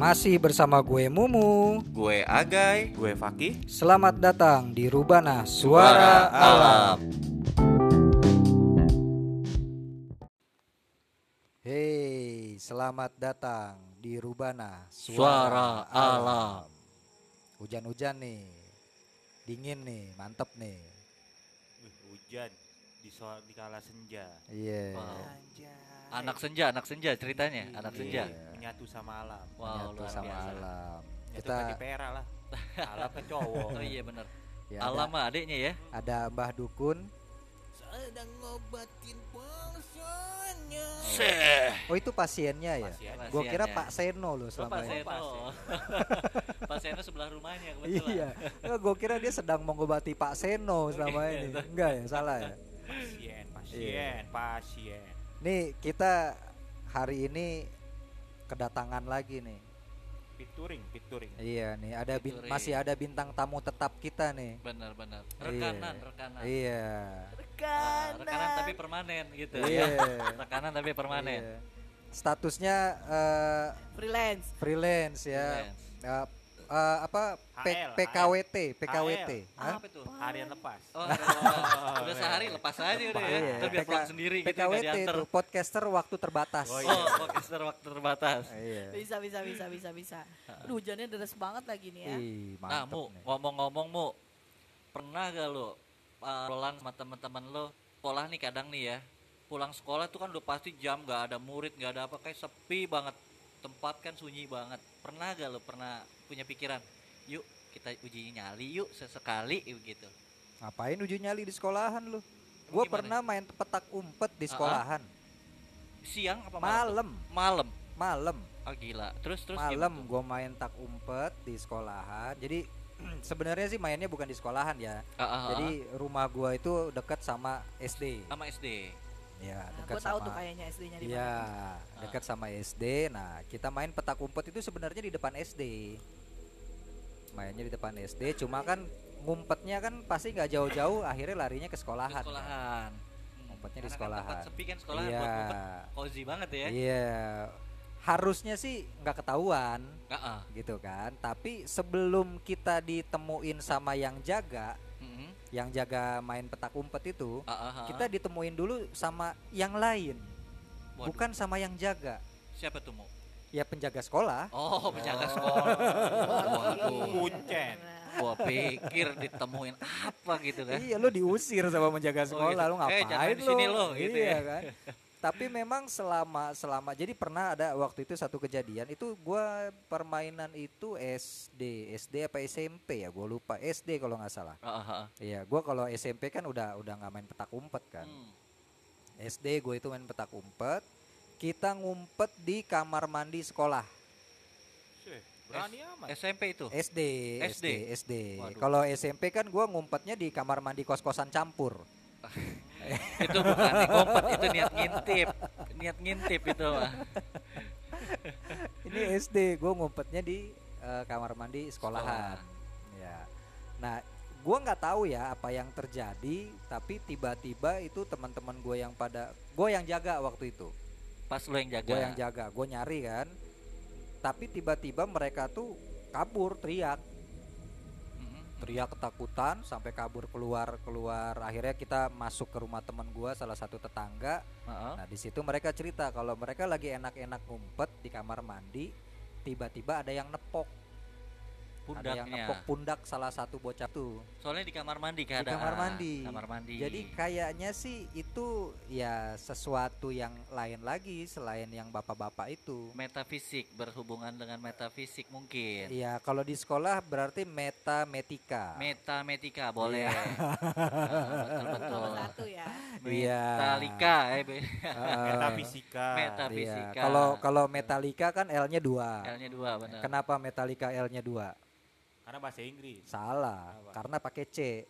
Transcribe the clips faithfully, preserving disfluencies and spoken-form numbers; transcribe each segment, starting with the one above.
Masih bersama gue Mumu, gue Agai, gue Fakih. Selamat datang di Rubana Suara Alam. Hey, selamat datang di Rubana Suara, Suara Alam. Hujan-hujan nih, dingin nih, mantep nih. Hujan di, so- di kala senja. Iya. Yeah. Wow. Anak senja, anak senja ceritanya, anak senja. Iya. Menyatu sama alam. Wow, menyatu sama biasa. Alam. Kita di pera lah. Alam ke cowok. Oh iya benar. Ya, alam mah adiknya ya. Ada Mbah Dukun. Sedang ngobatin palsunya. Oh itu pasiennya ya. Pasiennya. Gua kira Pak Seno loh selama ini. Pak Seno. Pak Seno sebelah rumahnya kebetulan. Iya. Gua kira dia sedang mengobati Pak Seno selama ini. Enggak ya, salah ya. Pasien, pasien, pasien. Nih kita hari ini kedatangan lagi nih. Featuring, featuring. Iya nih, ada bin, masih ada bintang tamu tetap kita nih. Benar, benar. Rekanan, iya. rekanan. Iya. Rekanan. Ah, rekanan tapi permanen gitu. Iya. Rekanan tapi permanen. Iya. Statusnya uh, freelance. Freelance ya. Freelance. Uh, uh, apa? P- P K W T, P K W T. Hah? Apa itu? Harian lepas. Oh, udah sehari lepas aja udah ya. Terbiar pulang sendiri gitu enggak diantar. P K W T itu podcaster waktu terbatas. Oh, iya. oh podcaster waktu terbatas. Bisa bisa bisa bisa bisa. Aduh, hujannya deras banget lagi nih ya. Ih, nah, Mu, nih. Ngomong-ngomong Mu, pernah gak lo rolan sama teman-teman lo sekolah nih kadang nih ya. Pulang sekolah tuh kan udah pasti jam enggak ada murid, enggak ada apa kayak sepi banget. Tempat kan sunyi banget. Pernah gak lo pernah punya pikiran yuk kita uji nyali yuk sesekali gitu. Ngapain uji nyali di sekolahan lu? Gue pernah main petak umpet di sekolahan. Uh-huh. Siang apa malam? Malam. Malam. Oh gila. Terus terus malam gue main petak umpet di sekolahan. Jadi sebenarnya sih mainnya bukan di sekolahan ya. Uh-huh. Jadi rumah gue itu dekat sama S D. Sama S D. Ya, dekat nah, sama. Gue tahu tuh kayaknya S D-nya di mana. Ya, dekat sama S D. Nah, kita main petak umpet itu sebenarnya di depan S D. Mainnya di depan S D, cuma kan ngumpetnya kan pasti gak jauh-jauh, akhirnya larinya ke sekolahan. Ke sekolahan. Kan? Ngumpetnya karena di sekolahan. Karena kan tempat sepi kan sekolahan yeah. buat ngumpet, cozy banget ya. Iya, yeah. harusnya sih gak ketahuan uh-uh. gitu kan. Tapi sebelum kita ditemuin sama yang jaga, uh-huh. yang jaga main petak umpet itu, uh-huh. kita ditemuin dulu sama yang lain. Waduh. Bukan sama yang jaga. Siapa tuh Mo? Ya penjaga sekolah. Oh, penjaga sekolah. Bucen. Gua pikir ditemuin apa gitu kan. Iya, lu diusir sama penjaga sekolah. Oh, gitu. Lu ngapain eh, jangan lu? Jangan di sini lu gitu iya, ya. Kan? Tapi memang selama selama jadi pernah ada waktu itu satu kejadian itu gua permainan itu SD, SD apa SMP ya? Gua lupa. S D kalau enggak salah. Uh-huh. Iya, gua kalau S M P kan udah udah enggak main petak umpet kan. Hmm. S D gua itu main petak umpet. Kita ngumpet di kamar mandi sekolah. Berani amat. S M P itu? SD. SD. SD. Kalau S M P kan gue ngumpetnya di kamar mandi kos-kosan campur. Itu bukan ngumpet, itu niat ngintip. Niat ngintip itu mah. Ini S D, gue ngumpetnya di uh, kamar mandi sekolahan. Sekolah. Ya. Nah, gue nggak tahu ya apa yang terjadi, tapi tiba-tiba itu teman-teman gue yang pada, gue yang jaga waktu itu. Pas lu yang jaga. Gue yang jaga, gue nyari kan. Tapi tiba-tiba mereka tuh kabur, teriak. Teriak ketakutan sampai kabur keluar-keluar. Akhirnya kita masuk ke rumah teman gue, salah satu tetangga. Uh-huh. Nah di situ mereka cerita kalau mereka lagi enak-enak ngumpet di kamar mandi. Tiba-tiba ada yang nepok. Pundaknya. Ada yang nepok pundak salah satu bocah tuh. Soalnya di kamar mandi kan? Di kamar mandi. Kamar mandi. Jadi kayaknya sih itu ya sesuatu yang lain lagi selain yang bapak-bapak itu. Metafisik, berhubungan dengan metafisik mungkin. Iya, kalau di sekolah berarti metametika. Metametika boleh. Ya. Betul betul. Satu ya. Metalika. Eh. Uh, metafisika. Metafisika. Kalau ya. kalau Metallica kan L-nya dua. L-nya dua benar. Kenapa Metallica L-nya dua? Karena bahasa Inggris. Salah, apa? Karena pakai C.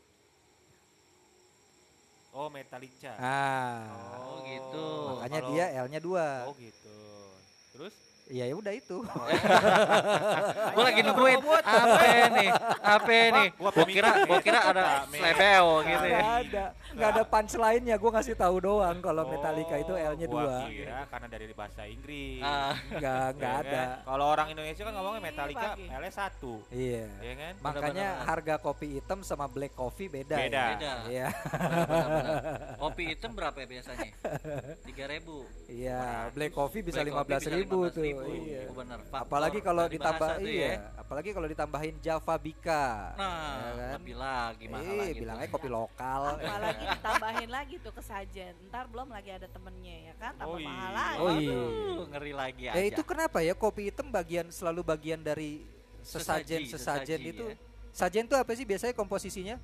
Oh, Metallica. Ah. Oh, gitu. Makanya Halo. Dia L-nya dua. Oh, gitu. Terus? Ya udah itu. Gue lagi nungguin apa nih, apa nih. Gue kira, gue kira ada slebeo gitu ya. Gak ada, gak ada punch lainnya. Gue ngasih tahu doang kalau Metallica itu L-nya dua. Gue kira karena dari bahasa Inggris. Gak, gak ada. Kalau orang Indonesia kan ngomongnya Metallica L-nya satu. Iya. Makanya harga kopi hitam sama black coffee beda. Beda. Iya. Kopi hitam berapa ya biasanya? Tiga ribu. Iya. Black coffee bisa lima belas ribu tuh. Iya. Oh, bener. Apalagi kalau ditambah iya, ya. Apalagi kalau ditambahin Java Bika. Nah, ya kan? Lebih lagi mahal lagi. Bilangnya kopi lokal. Apalagi ditambahin lagi tuh kesajen. Ntar belum lagi ada temennya ya kan, tambah oh, mahal lagi. Oh, aduh, ngeri lagi aja. Eh, itu kenapa ya kopi hitam bagian selalu bagian dari sesajen-sesajen sesajen itu. Ya. Sajen itu apa sih biasanya komposisinya?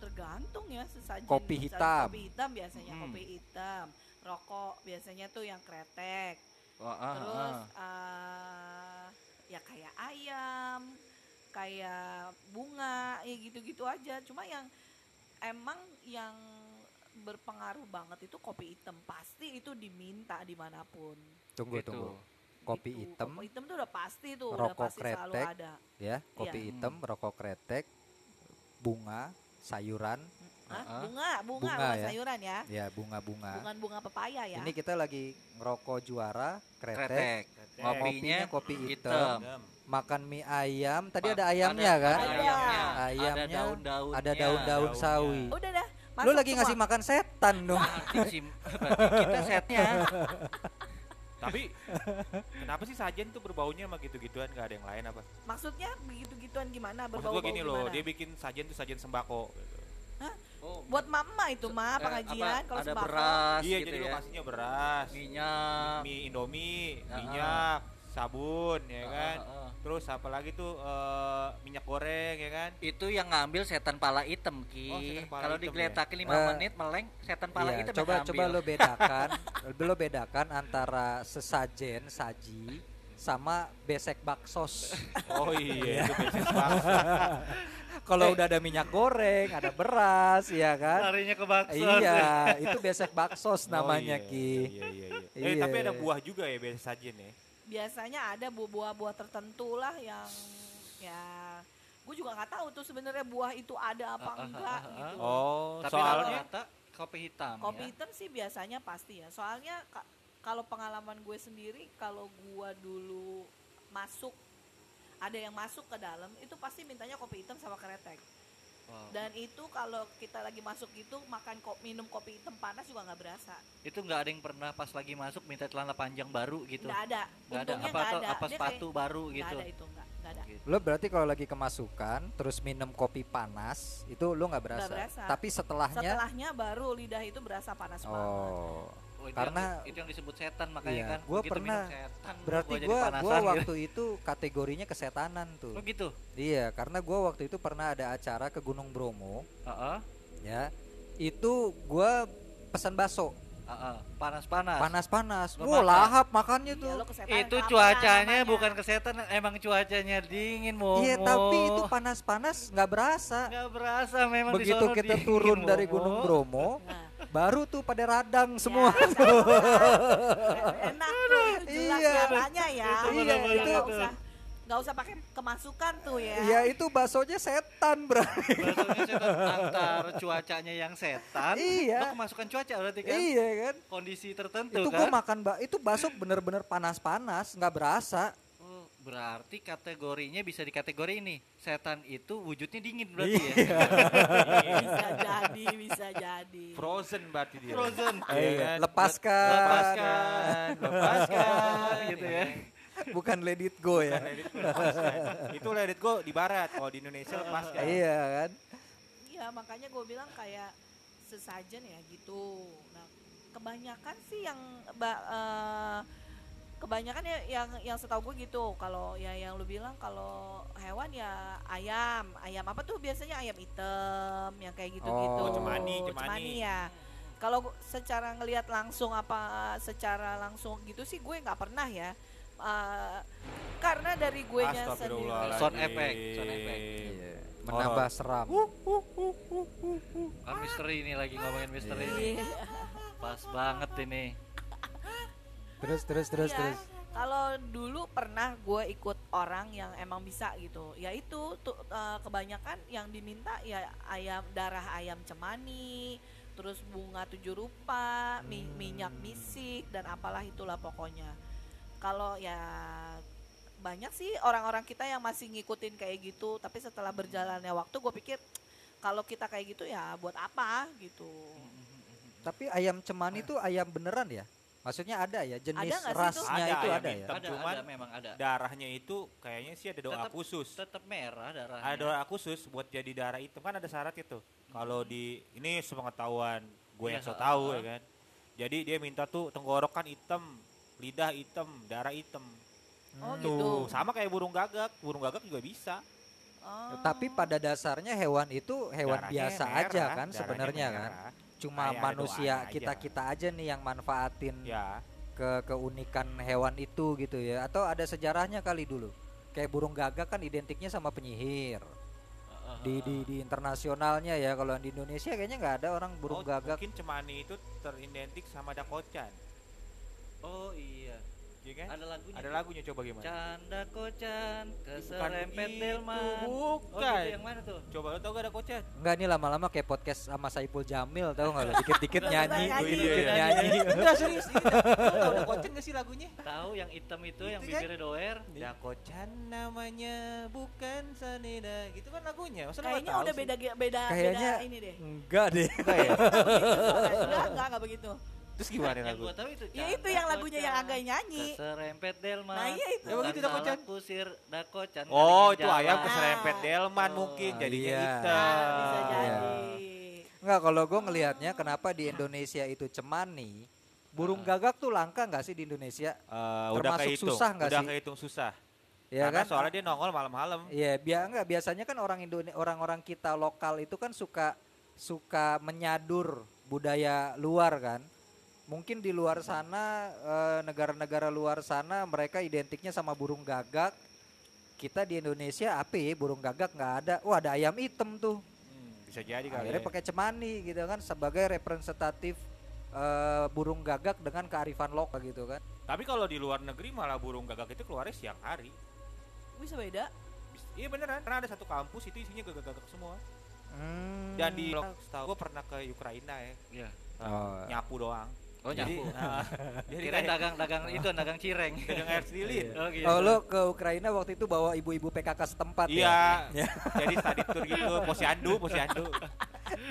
Tergantung ya sesajen. Kopi hitam. Kopi hitam biasanya hmm. kopi hitam. Rokok biasanya tuh yang kretek. Oh, ah, terus ah. Uh, ya kayak ayam, kayak bunga, ya gitu-gitu aja. Cuma yang emang yang berpengaruh banget itu kopi hitam. Pasti itu diminta dimanapun. Tunggu, gitu. tunggu. Kopi gitu. hitam. Kopi hitam tuh udah pasti tuh. Rokok udah pasti kretek, selalu ada. Ya, kopi ya. hitam, rokok kretek, bunga, sayuran. Hah? Bunga, bunga, bunga ya? sayuran ya. Ya, bunga-bunga. Bunga-bunga pepaya ya. Ini kita lagi ngerokok juara, kretek, kretek. Kopinya kopi hitam. hitam. Makan mie ayam, tadi Ma ada ayamnya ada, kan? Ada ayamnya, ayamnya, ada daun-daun ada daun-daun sawi. Udah dah. Lu lagi ngasih makan setan dong. Kita setnya. Tapi kenapa sih sajen tuh berbaunya sama gitu-gituan, gak ada yang lain apa? Maksudnya begitu-gituan gimana? Berbau-bau gini loh, dia bikin sajen tuh sajen sembako. Hah? Oh, buat mama itu mah pengajian kalau ada beras, iya gitu jadi ya. Lokasinya beras, minyak, mie Indomie, ya, minyak, sabun, ya kan. Uh, uh, uh. Terus apa lagi tuh uh, minyak goreng, ya kan. Itu yang ngambil setan pala hitam ki. Oh, kalau digeletakin lima ya? menit meleng setan pala hitam. Ya, coba yang coba lo bedakan, lo bedakan antara sesajen, saji, sama besek baksos. Oh iya, itu besek baksos. Kalau udah ada minyak goreng, ada beras, ya kan? Larinya ke baksos. Iya, itu besek baksos namanya, oh, iya, Ki. Iya, iya, iya. Eh, iya. Tapi ada buah juga ya biasa sajen ya? Biasanya ada buah-buah tertentu lah yang ya... Gue juga gak tahu tuh sebenarnya buah itu ada apa uh, enggak uh, uh, uh, gitu. Oh, tapi soalnya kata kopi hitam ya? Kopi hitam sih biasanya pasti ya. Soalnya ka kalau pengalaman gue sendiri, kalau gue dulu masuk... ada yang masuk ke dalam, itu pasti mintanya kopi hitam sama kretek. Wow. Dan itu kalau kita lagi masuk gitu, makan ko minum kopi hitam panas juga gak berasa. Itu gak ada yang pernah pas lagi masuk minta celana panjang baru gitu? Gak ada. Gak ada. Apa, gak ada. Apa sepatu kayak, baru gak gitu? Gak ada itu, gak, gak ada. Gitu. Lo berarti kalau lagi kemasukan, terus minum kopi panas, itu lo gak berasa? Gak berasa. Tapi setelahnya? Setelahnya baru lidah itu berasa panas banget. Oh. Oh, itu karena yang, itu yang disebut setan makanya iya, kan gue pernah setan, berarti gue gue waktu gitu. Itu kategorinya kesetanan tuh. Oh gitu? Iya, karena gue waktu itu pernah ada acara ke Gunung Bromo. Uh-uh. Ya itu gue pesan bakso. Uh-uh. Panas-panas. Panas-panas. Gue lahap makannya tuh. Iya, itu cuacanya namanya. Bukan kesetanan, emang cuacanya dingin mau. Iya tapi itu panas-panas nggak berasa. Nggak berasa memang. Begitu kita dingin, turun momo. dari Gunung Bromo. Nah. Baru tuh pada radang semua. Ya, enak tuh, jelas caranya ya. Iya, itu nggak usah pakai kemasukan tuh ya. Iya itu baksonya setan berarti. Baksonya setan antar cuacanya yang setan. Iya. Lo kemasukan cuaca berarti kan. Iya kan. Kondisi tertentu itu kan. Itu gue makan bak, itu bakso bener-bener panas-panas, nggak berasa. Berarti kategorinya bisa di kategori ini. Setan itu wujudnya dingin berarti ya. Bisa jadi, bisa jadi. Frozen berarti dia. Frozen. Iya. Lepaskan. Lepaskan. Lepaskan gitu ya. Bukan let it go ya. Let it go, itu let it go di barat, kalau di Indonesia lepaskan. Iya kan. Iya makanya gue bilang kayak sesajen ya gitu. Nah kebanyakan sih yang... Uh, kebanyakan ya yang yang setahu gue gitu. Kalau ya yang lu bilang kalau hewan ya ayam, ayam apa tuh biasanya ayam hitam yang kayak gitu-gitu. Oh, cemani, cemani. Cemani ya. Kalau secara ngelihat langsung apa secara langsung gitu sih gue nggak pernah ya. Uh, karena dari gue nya sendiri. Sound effect, sound effect. Yeah. Menambah oh. seram. Uh, uh, uh, uh, uh, uh. Kan misteri ini lagi ngomongin misteri yeah. ini. Pas banget ini. Terus terus terus ya, terus. Kalau dulu pernah gue ikut orang yang emang bisa gitu, ya itu tuh, uh, kebanyakan yang diminta ya ayam, darah ayam cemani, terus bunga tujuh rupa, mi, minyak misik dan apalah itulah pokoknya. Kalau ya banyak sih orang-orang kita yang masih ngikutin kayak gitu, tapi setelah berjalannya waktu gue pikir kalau kita kayak gitu ya buat apa gitu. Tapi ayam cemani itu ayam beneran ya? Maksudnya ada ya jenis ada rasnya itu, itu ada, ada ya. Ada, cuman ada, memang ada. Darahnya itu kayaknya sih ada doa tetep, khusus. Tetap merah darahnya. Ada doa khusus buat jadi darah hitam kan ada syarat itu. Hmm. Kalau di ini sepengetahuan gue ya, yang so tahu ya kan. Jadi dia minta tuh tenggorokan hitam, lidah hitam, darah hitam. Oh hmm. gitu. Sama kayak burung gagak, burung gagak juga bisa. Oh. Tapi pada dasarnya hewan itu hewan darahnya biasa merah, aja kan sebenarnya kan. Cuma ayah, manusia kita-kita aja. aja nih yang manfaatin ya. ke keunikan hewan itu gitu ya. Atau ada sejarahnya kali dulu. Kayak burung gagak kan identiknya sama penyihir. Uh, di di, di internasionalnya ya. Kalau di Indonesia kayaknya nggak ada orang burung oh, gagak. Mungkin cemani itu teridentik sama dakocan. Oh iya. Ya kan? Ada lagunya. Ada lagunya coba gimana? Canda kocan keserempet delman. Bukan. Oh, yang mana tuh? Coba lo tau gak ada kocan? Enggak, nih lama-lama kayak podcast sama Saiful Jamil tau gak lo? Dikit-dikit nyanyi, dikit nyanyi. Enggak serius. Tau ada kocan gak sih lagunya? Tahu yang hitam itu yang bibirnya doer. Ada kocan namanya bukan Sanida. Gitu kan lagunya. Kayaknya udah beda beda beda ini deh. Enggak deh. Enggak enggak begitu. Terus gimana yang lagu? Tahu itu, ya itu yang lagunya yang agak nyanyi. Keserempet Delman. Nah iya itu. Emang itu dakocan? Kusir dakocan. Oh itu ayam keserempet Delman oh, mungkin jadinya iya. hitam. Nah, bisa jadi. Iya. Enggak, kalau gue ngelihatnya kenapa di Indonesia itu cemani. Burung gagak tuh langka gak sih di Indonesia? Uh, udah Termasuk kehitung. susah gak udah sih? Udah kehitung susah. Ya Karena kan? Soalnya dia nongol malam-malam. Iya biar enggak. Biasanya kan orang Indone- orang-orang kita lokal itu kan suka suka menyadur budaya luar kan. Mungkin di luar sana, eh, negara-negara luar sana mereka identiknya sama burung gagak. Kita di Indonesia apa ya, burung gagak gak ada. Wah ada ayam hitam tuh. Hmm, bisa jadi kali. Akhirnya pakai cemani gitu kan sebagai representatif eh, burung gagak dengan kearifan lokal gitu kan. Tapi kalau di luar negeri malah burung gagak itu keluarnya siang hari. Bisa beda? Iya beneran, karena ada satu kampus itu isinya gagak-gagak semua. Hmm. Dan di blog setahu gue pernah ke Ukraina ya, ya. Oh. nyapu doang. Oh jadi, nyapu. Uh, jadi kirain dagang-dagang itu, dagang cireng. Dagang air silin. Oh, gitu. Oh lo ke Ukraina waktu itu bawa ibu-ibu P K K setempat ya? Iya, jadi study tour gitu, posyandu, posyandu.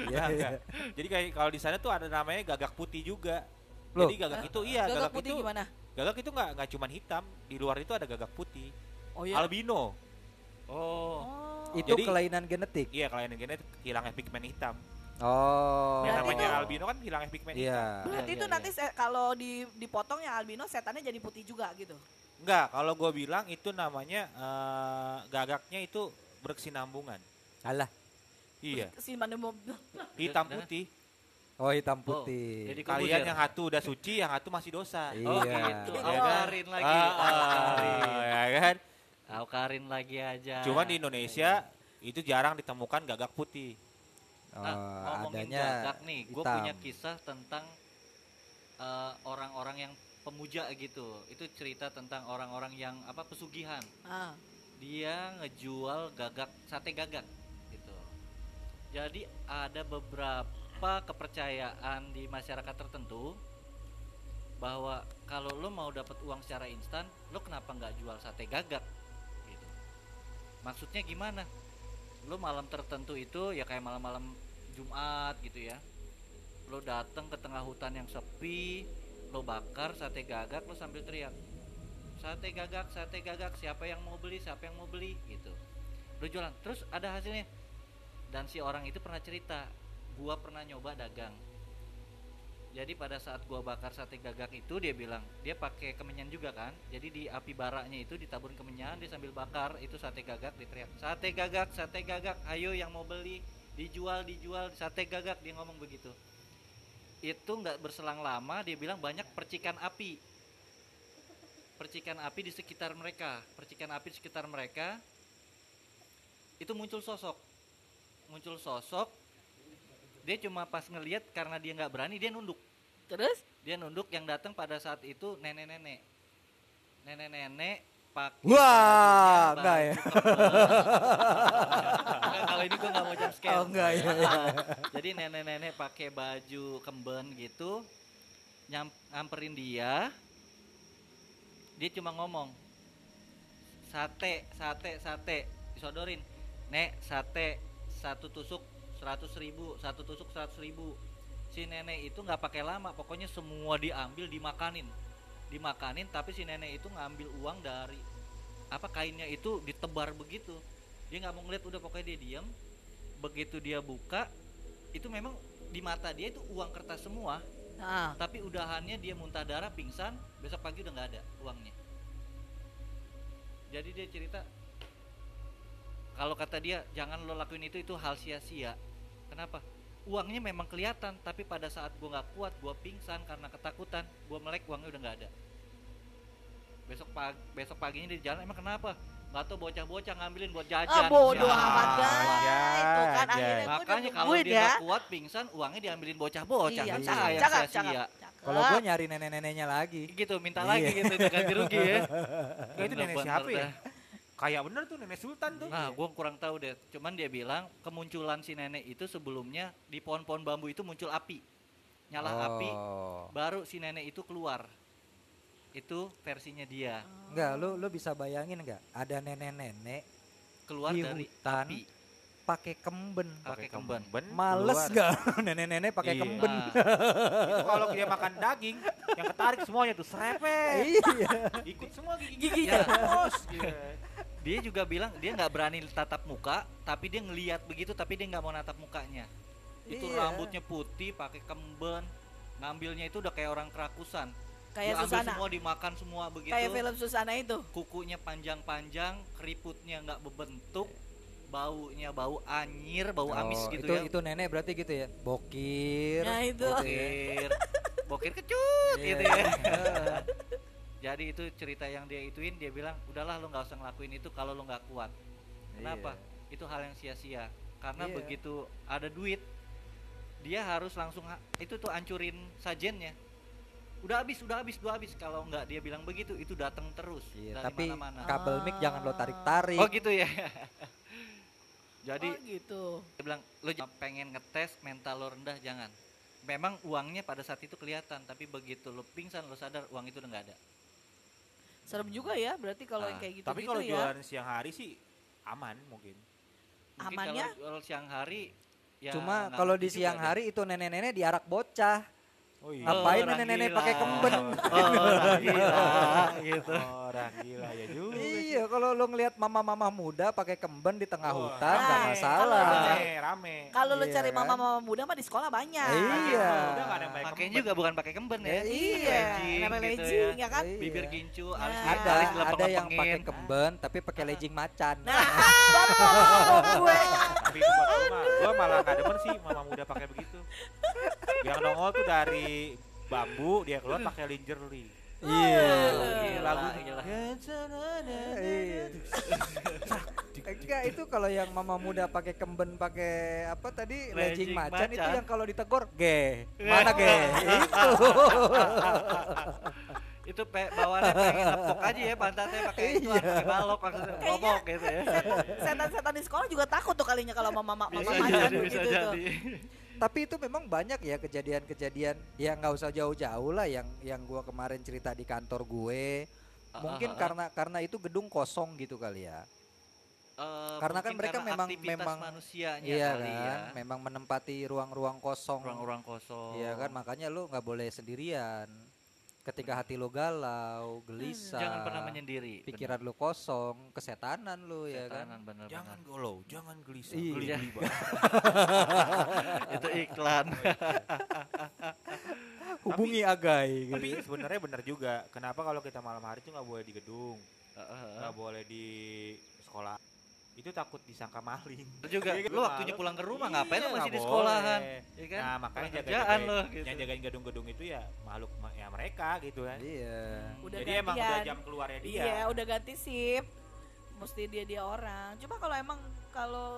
Iya, iya. Jadi kayak kalau di sana tuh ada namanya gagak putih juga. Loh? Jadi gagak Hah? itu iya, gagak, gagak putih itu, gimana? Gagak itu gak, gak cuman hitam, di luar itu ada gagak putih. Oh iya? Albino. Oh. oh. Itu jadi, kelainan genetik? Iya, kelainan genetik, hilangnya pigmen hitam. Oh, yang namanya itu, albino kan hilangnya pigmen. Yeah. Berarti yeah, itu yeah, nanti yeah. Se- kalau dipotong yang albino setannya jadi putih juga gitu? Enggak, kalau gue bilang itu namanya uh, gagaknya itu berkesinambungan. Alah. Iya. Berkesinambungan. Hitam putih. Oh hitam putih. Oh, jadi kalian yang satu udah suci, yang satu masih dosa. Iya. Oh gitu. Aukarin lagi. Ah, ah, ya kan? Aukarin lagi aja. Cuman di Indonesia yeah. itu jarang ditemukan gagak putih. Nah, oh, ngomongin gagak nih, gue punya kisah tentang uh, orang-orang yang pemuja gitu. Itu cerita tentang orang-orang yang apa pesugihan. Ah. Dia ngejual gagak, sate gagak gitu. Jadi ada beberapa kepercayaan di masyarakat tertentu bahwa kalau lo mau dapat uang secara instan, lo kenapa nggak jual sate gagak? Gitu. Maksudnya gimana? Lo malam tertentu itu ya kayak malam-malam Jumat gitu ya, lo datang ke tengah hutan yang sepi, lo bakar sate gagak, lo sambil teriak sate gagak, sate gagak, siapa yang mau beli, siapa yang mau beli gitu. Lo jualan, terus ada hasilnya. Dan si orang itu pernah cerita, gua pernah nyoba dagang. Jadi pada saat gua bakar sate gagak itu, dia bilang dia pakai kemenyan juga kan. Jadi di api baraknya itu ditaburin kemenyan, dia sambil bakar itu sate gagak, diteriak sate gagak, sate gagak, ayo yang mau beli, dijual, dijual sate gagak, dia ngomong begitu. Itu nggak berselang lama dia bilang banyak percikan api, percikan api di sekitar mereka, percikan api di sekitar mereka. Itu muncul sosok, muncul sosok. Dia cuma pas ngelihat karena dia nggak berani dia nunduk. Terus? Dia nunduk. Yang datang pada saat itu nenek-nenek. nenek-nenek pakai. Wah, enggak ya. Kalau ini gue nggak mau jump scare. Oh enggak ya. Jadi nenek-nenek pakai baju kemben gitu, nyam, nyamperin dia, dia cuma ngomong sate, sate, sate, disodorin. Nek, sate, satu tusuk seratus ribu, satu tusuk seratus ribu. Si nenek itu nggak pakai lama, pokoknya semua diambil, dimakanin, dimakanin. Tapi si nenek itu ngambil uang dari apa kainnya itu ditebar begitu. Dia nggak mau ngeliat, udah pokoknya dia diam. Begitu dia buka, itu memang di mata dia itu uang kertas semua. Ah. Tapi udahannya dia muntah darah, pingsan. Besok pagi udah nggak ada uangnya. Jadi dia cerita, kalau kata dia jangan lo lakuin itu, itu hal sia-sia. Kenapa? Uangnya memang kelihatan, tapi pada saat gue gak kuat, gue pingsan karena ketakutan, gue melek, uangnya udah gak ada. Besok pagi, besok paginya di jalan, emang kenapa? Gak tau, bocah-bocah ngambilin buat jajan. Ah, bodoh amat guys. Itu kan akhirnya gue udah nungguin ya. Makanya kalau dia gak kuat, pingsan, uangnya diambilin bocah-bocah. Iya, cakep, cakep. Kalau gue nyari nenek-neneknya lagi. Gitu, minta lagi gitu, ganti rugi ya. Itu nenek siapa ya? Kayak bener tuh nenek sultan tuh. Nah, gue kurang tahu deh. Cuman dia bilang kemunculan si nenek itu sebelumnya di pohon-pohon bambu itu muncul api, nyala oh. api, baru si nenek itu keluar. Itu versinya dia. Enggak, lu lu bisa bayangin nggak? Ada nenek-nenek keluar di dari hutan, api, pakai kemben, pakai kemben. kemben. Males nggak? Nenek-nenek pakai iya. kemben. Nah. Kalau dia makan daging, yang ketarik semuanya tuh serepet. Iya. Ikut semua gigi-giginya. Bos. Dia juga bilang dia nggak berani tatap muka, tapi dia ngelihat begitu, tapi dia nggak mau natap mukanya. Itu iya. rambutnya putih, pakai kemben, ngambilnya itu udah kayak orang kerakusan. Kayak Susana. Semua dimakan semua begitu. Kayak film Susana itu. Kukunya panjang-panjang, keriputnya nggak berbentuk, baunya bau anyir, bau oh, amis gitu itu, ya. Itu nenek berarti gitu ya, bokir. Nah itu. Bokir, bokir kecut yeah. gitu ya. Jadi itu cerita yang dia ituin, dia bilang udahlah lo gak usah ngelakuin itu kalau lo gak kuat. Kenapa? Yeah. Itu hal yang sia-sia. Karena yeah. begitu ada duit, dia harus langsung ha- itu tuh ancurin sajennya. Udah habis, udah habis, udah habis. Kalau enggak dia bilang begitu, itu datang terus yeah, dari tapi mana-mana. Tapi kabel mic jangan lo tarik-tarik. Oh gitu ya. Jadi oh, gitu. Dia bilang lo pengen ngetes mental lo rendah jangan. Memang uangnya pada saat itu kelihatan, tapi begitu lo pingsan lo sadar uang itu udah gak ada. Serem juga ya berarti kalau nah, yang kayak gitu-gitu ya. Tapi kalau gitu jualan ya. Siang hari sih aman mungkin. mungkin Amannya? Kalau siang hari ya. Cuma kalau di siang hari ada. Itu nenek-nenek diarak bocah. Oh iya. Ngapain oh, nenek-nenek pakai kemben? Oh, orang gila gitu. Orang gila ya juga. Iya, kalau lo ngelihat mama-mama muda pakai kemben di tengah oh, hutan enggak nah, masalah. Rame, rame. Kalau lo iya, cari mama-mama muda mah di sekolah banyak. Iya. Udah enggak ada yang pakai kemben. Pakainya juga bukan pakai kemben ya. Iya. Nama lejing ya kan? Bibir kincu, alis ada ada yang pakai kemben tapi pakai lejing macan. Nah, gue tapi gue malah enggak demen sih mama muda pakai begitu. Yang nongol tuh dari bambu dia keluar pakai lingerie. Iya. Lagu enggak itu kalau yang mama muda pakai kemben pakai apa tadi lejing macan, macan itu yang kalau ditegur ge. Mana ge? Itu. Itu pe, bawaannya pengen nepok aja ya pantatnya pakai itu pakai balok maksudnya ngobok gitu ya. Setan-setan di sekolah juga takut tuh kalinya kalau mama mama macan begitu tuh. Tapi itu memang banyak ya kejadian-kejadian yang nggak usah jauh-jauh lah yang yang gue kemarin cerita di kantor gue uh, mungkin uh, uh, karena karena itu gedung kosong gitu kali ya uh, karena kan mereka karena memang memang manusianya iya kali kan ya. Memang menempati ruang-ruang kosong ruang-ruang kosong iya kan makanya lo nggak boleh sendirian ketika hati lo galau gelisah jangan pernah menyendiri pikiran bener. Lo kosong kesetanan lo kesetanan, ya kan bener, jangan bener. Galau jangan gelisah iya. Itu iklan hubungi tapi, Agai gitu. Tapi sebenarnya benar juga kenapa kalau kita malam hari itu nggak boleh di gedung nggak boleh di sekolah itu takut disangka maling. Juga lu waktunya pulang ke rumah ngapain iya, lu masih di sekolahan? Ya kan? Nah, makanya jagain lo gitu. Yang jagain gedung-gedung itu ya makhluk ya mereka gitu kan. Iya. Udah jadi gantian. Emang udah jam keluarnya dia. Iya, udah ganti sip. Mesti dia dia orang. Cuma kalau emang kalau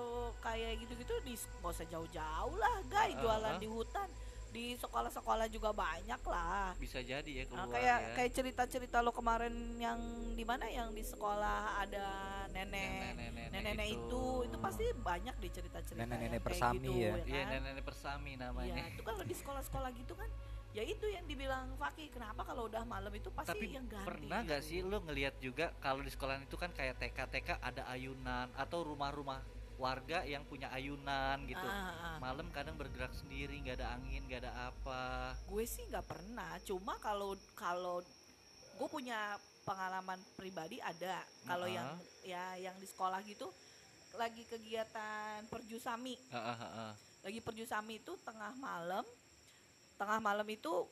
kayak gitu-gitu di enggak usah jauh-jauh lah, guys, jualan uh-huh. di hutan. di sekolah-sekolah juga banyak lah. Bisa jadi ya keluar. Nah, kayak ya. kayak cerita-cerita lo kemarin yang di mana yang di sekolah ada nenek, nenek-nenek, nenek-nenek itu. itu itu pasti banyak deh cerita-cerita. Nenek-nenek persami gitu, ya. Iya, kan? Nenek-nenek persami namanya. Ya, itu kan lo di sekolah-sekolah gitu kan. Ya itu yang dibilang Fakih, kenapa kalau udah malam itu pasti tapi yang ganti. Tapi pernah gitu. Gak sih lo ngelihat juga kalau di sekolah itu kan kayak T K T K ada ayunan atau rumah-rumah warga yang punya ayunan gitu. Ah, ah. Malam kadang bergerak sendiri, nggak ada angin, nggak ada apa. Gue sih nggak pernah. Cuma kalau kalau gue punya pengalaman pribadi ada. Kalau uh-huh. yang ya yang di sekolah gitu lagi kegiatan perjusami. Uh-huh, uh-huh. Lagi perjusami itu tengah malam. Tengah malam itu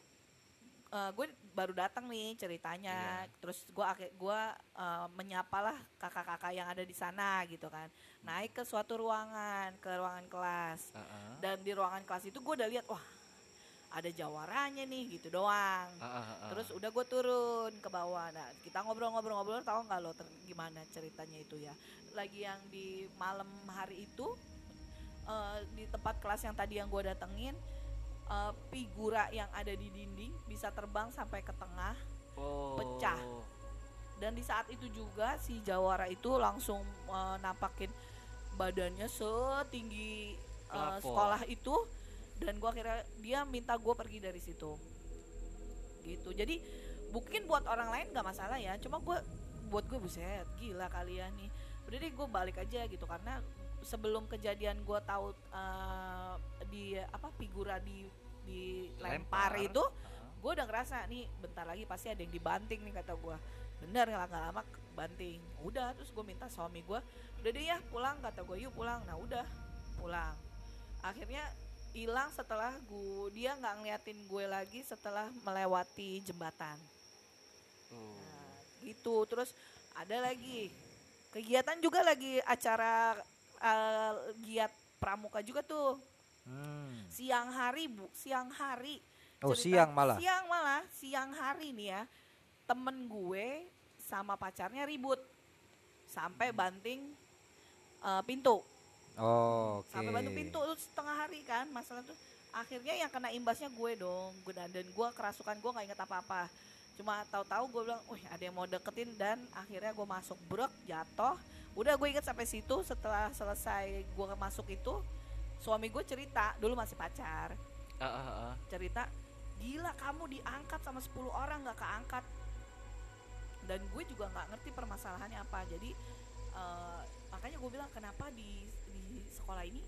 uh, gue baru datang nih ceritanya, yeah. Terus gue gue uh, menyapalah kakak-kakak yang ada di sana gitu kan, naik ke suatu ruangan, ke ruangan kelas, uh-uh. dan di ruangan kelas itu gue udah lihat wah ada jawaranya nih gitu doang, uh-uh. terus udah gue turun ke bawah, nah kita ngobrol-ngobrol-ngobrol, tahu nggak lo ter- gimana ceritanya itu ya, lagi yang di malam hari itu uh, di tempat kelas yang tadi yang gue datengin. Uh, figura yang ada di dinding bisa terbang sampai ke tengah, oh. pecah. Dan di saat itu juga si jawara itu langsung uh, nampakin badannya setinggi uh, sekolah itu. Dan gue akhirnya dia minta gue pergi dari situ. Gitu. Jadi mungkin buat orang lain gak masalah ya. Cuma gue buat gue buset gila kalian nih. Udah deh gue balik aja gitu karena sebelum kejadian gue tahu uh, di apa figura di dilempar Lempar. itu, gue udah ngerasa nih bentar lagi pasti ada yang dibanting nih kata gue. Bener nggak lama banting. Udah terus gue minta suami gue, udah deh ya pulang kata gue, yuk pulang. Nah udah pulang. Akhirnya hilang setelah gue dia nggak ngeliatin gue lagi setelah melewati jembatan. Oh. Nah, gitu terus ada lagi kegiatan juga lagi acara Uh, giat pramuka juga tuh hmm. siang hari bu siang hari oh cerita, siang malah siang malah siang hari nih ya temen gue sama pacarnya ribut sampai banting uh, pintu oh, okay. sampai banting pintu itu setengah hari kan masalah tuh akhirnya yang kena imbasnya gue dong gue dan gue kerasukan gue nggak inget apa apa cuma tahu-tahu gue bilang, wih ada yang mau deketin dan akhirnya gue masuk brok jatuh. Udah gue inget sampai situ setelah selesai gue masuk itu suami gue cerita dulu masih pacar, uh, uh, uh. cerita gila kamu diangkat sama sepuluh orang nggak keangkat dan gue juga nggak ngerti permasalahannya apa jadi uh, makanya gue bilang kenapa di di sekolah ini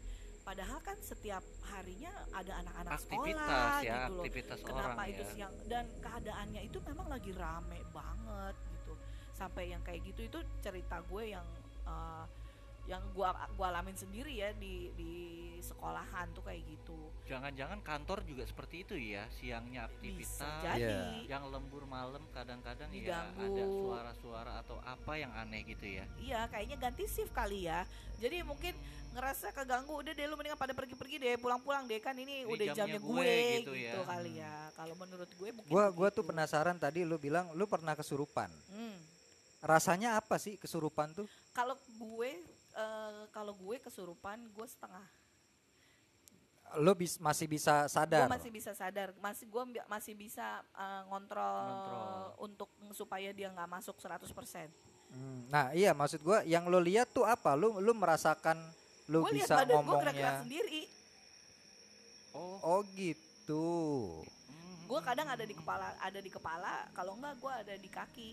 padahal kan setiap harinya ada anak-anak aktivitas sekolah ya, gitu loh. Aktivitas kenapa orang, itu ya. Siang dan keadaannya itu memang lagi rame banget gitu. Sampai yang kayak gitu itu cerita gue yang uh, yang gue gue alamin sendiri ya di di sekolahan tuh kayak gitu. Jangan-jangan kantor juga seperti itu ya, siangnya aktivitas. Bisa jadi. Yang lembur malam kadang-kadang diganggu. Ya ada suara-suara atau apa yang aneh gitu ya. Iya, kayaknya ganti shift kali ya. Jadi mungkin ngerasa keganggu udah deh lu mendingan pada pergi-pergi deh pulang-pulang deh kan ini, ini udah jamnya, jamnya gue, gue gitu, gitu ya. Kali ya kalau menurut gue mungkin gue gue tuh penasaran tadi lu bilang lu pernah kesurupan hmm. rasanya apa sih kesurupan tuh kalau gue uh, kalau gue kesurupan gue setengah lu bis, masih bisa sadar gue masih bisa sadar masih gue masih bisa uh, ngontrol, ngontrol untuk supaya dia nggak masuk seratus persen hmm. Nah iya maksud gue yang lu lihat tuh apa lu lu merasakan lu gua bisa ngomongnya sendiri. Oh, oh gitu. Gue kadang ada di kepala, ada di kepala. Kalau enggak gue ada di kaki.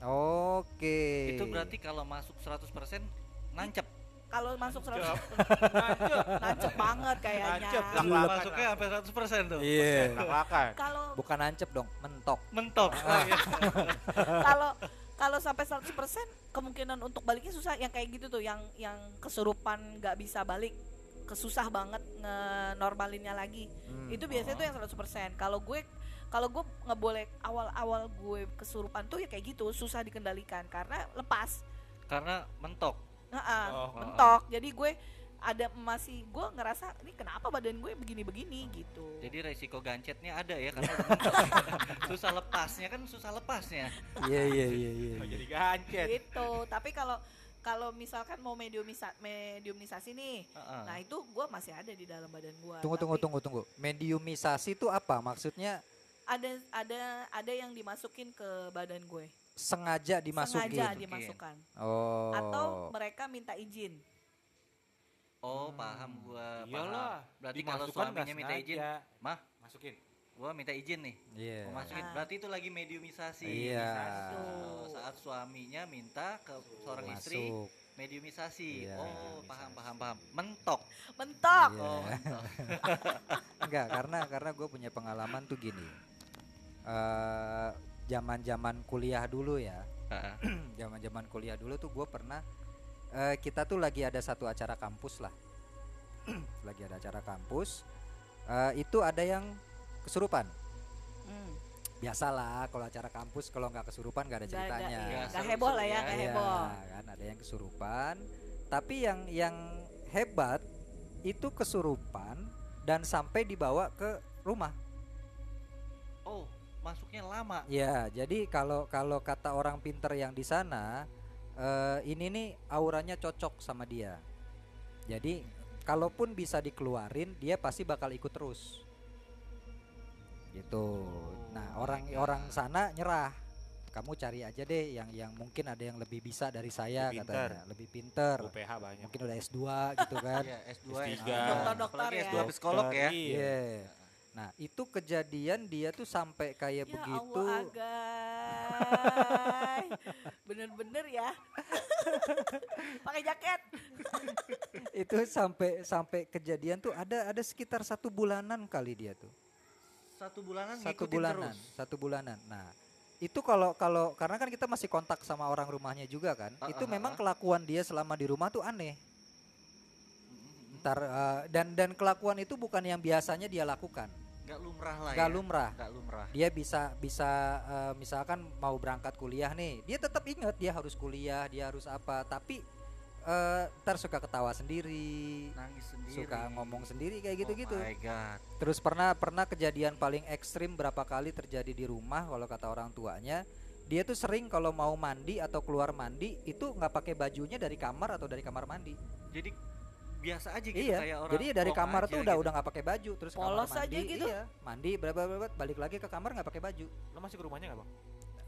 Oke. Okay. Itu berarti kalau masuk seratus persen nancep. Kalau masuk seratus persen nancep, nancep banget kayaknya. Nancep lah masuknya sampai seratus persen tuh. Iya. Yeah. Kalau bukan nancep dong, mentok. Mentok. Kalau Kalau sampai seratus persen kemungkinan untuk baliknya susah yang kayak gitu tuh yang yang kesurupan nggak bisa balik kesusah banget ngenormalinnya lagi hmm, itu biasanya oh. tuh yang seratus persen kalau gue kalau gue ngeboleh awal-awal gue kesurupan tuh ya kayak gitu susah dikendalikan karena lepas karena mentok uh-uh, oh, mentok jadi gue ada masih gue ngerasa ini kenapa badan gue begini-begini gitu. Jadi resiko gancetnya ada ya karena susah lepasnya kan susah lepasnya. Iya iya iya iya. Jadi gancet. Gitu. Tapi kalau kalau misalkan mau mediumisa, mediumisasi nih, uh-uh. nah itu gue masih ada di dalam badan gue. Tunggu, tunggu, tunggu, tunggu. Mediumisasi itu apa? Maksudnya? Ada, ada, ada yang dimasukin ke badan gue. Sengaja dimasukin? Sengaja dimasukkan. Oh. Atau mereka minta izin. Oh, hmm. paham gue. Iyalah. Berarti kalau suaminya minta izin, mah masukin. Gue minta izin nih, yeah. mau masukin. Ah. Berarti itu lagi mediumisasi. Iya. Yeah. Oh, saat suaminya minta ke seorang Masuk. istri mediumisasi. Yeah. Oh, mediumisasi. paham, paham, paham. Mentok. Mentok. Yeah. Oh, mentok. Enggak, karena karena gue punya pengalaman tuh gini. Uh, zaman-zaman kuliah dulu ya. Zaman-zaman kuliah dulu tuh gue pernah. Uh, kita tuh lagi ada satu acara kampus lah. Lagi ada acara kampus. Uh, itu ada yang kesurupan. Hmm. Biasalah kalau acara kampus kalau nggak kesurupan nggak ada ceritanya. Nggak heboh lah ya, nggak heboh. Ya, kan ada yang kesurupan, tapi yang yang hebat itu kesurupan dan sampai dibawa ke rumah. Oh, masuknya lama. Ya, jadi kalau kalau kata orang pinter yang di sana, uh, ini nih auranya cocok sama dia. Jadi kalaupun bisa dikeluarin, dia pasti bakal ikut terus. Gitu. Nah, orang-orang sana nyerah. Kamu cari aja deh yang yang mungkin ada yang lebih bisa dari saya, lebih katanya, pinter. lebih pinter. U P H banyak. Mungkin udah S dua gitu kan. Iya, S dua, S tiga Dokter-dokter ya. S dua psikolog ya. Iya. Yeah. Nah, itu kejadian dia tuh sampai kayak ya begitu. Ya Allah, agai. Bener-bener ya. Pakai jaket. Itu sampai sampai kejadian tuh ada ada sekitar satu bulanan kali dia tuh. Satu bulanan satu bulanan terus. Satu bulanan. Nah, itu kalau kalau karena kan kita masih kontak sama orang rumahnya juga kan. Uh, itu uh, memang uh. kelakuan dia selama di rumah tuh aneh. Ntar uh, dan dan kelakuan itu bukan yang biasanya dia lakukan. Gak lumrah lah. Gak ya. lumrah. Gak lumrah. Dia bisa bisa uh, misalkan mau berangkat kuliah nih, dia tetap ingat dia harus kuliah, dia harus apa, tapi Uh, ntar suka ketawa sendiri, nangis sendiri, suka ngomong sendiri kayak gitu-gitu. Oh my God. Terus pernah pernah kejadian paling ekstrim berapa kali terjadi di rumah kalau kata orang tuanya, dia tuh sering kalau mau mandi atau keluar mandi itu nggak pakai bajunya dari kamar atau dari kamar mandi. Jadi biasa aja gitu, iya, kayak orang. Jadi dari kamar tuh udah gitu. udah nggak pakai baju, terus polos kamar mandi, aja gitu. Iya, mandi berapa-berapa balik lagi ke kamar nggak pakai baju. Lo masih ke rumahnya nggak, Bang?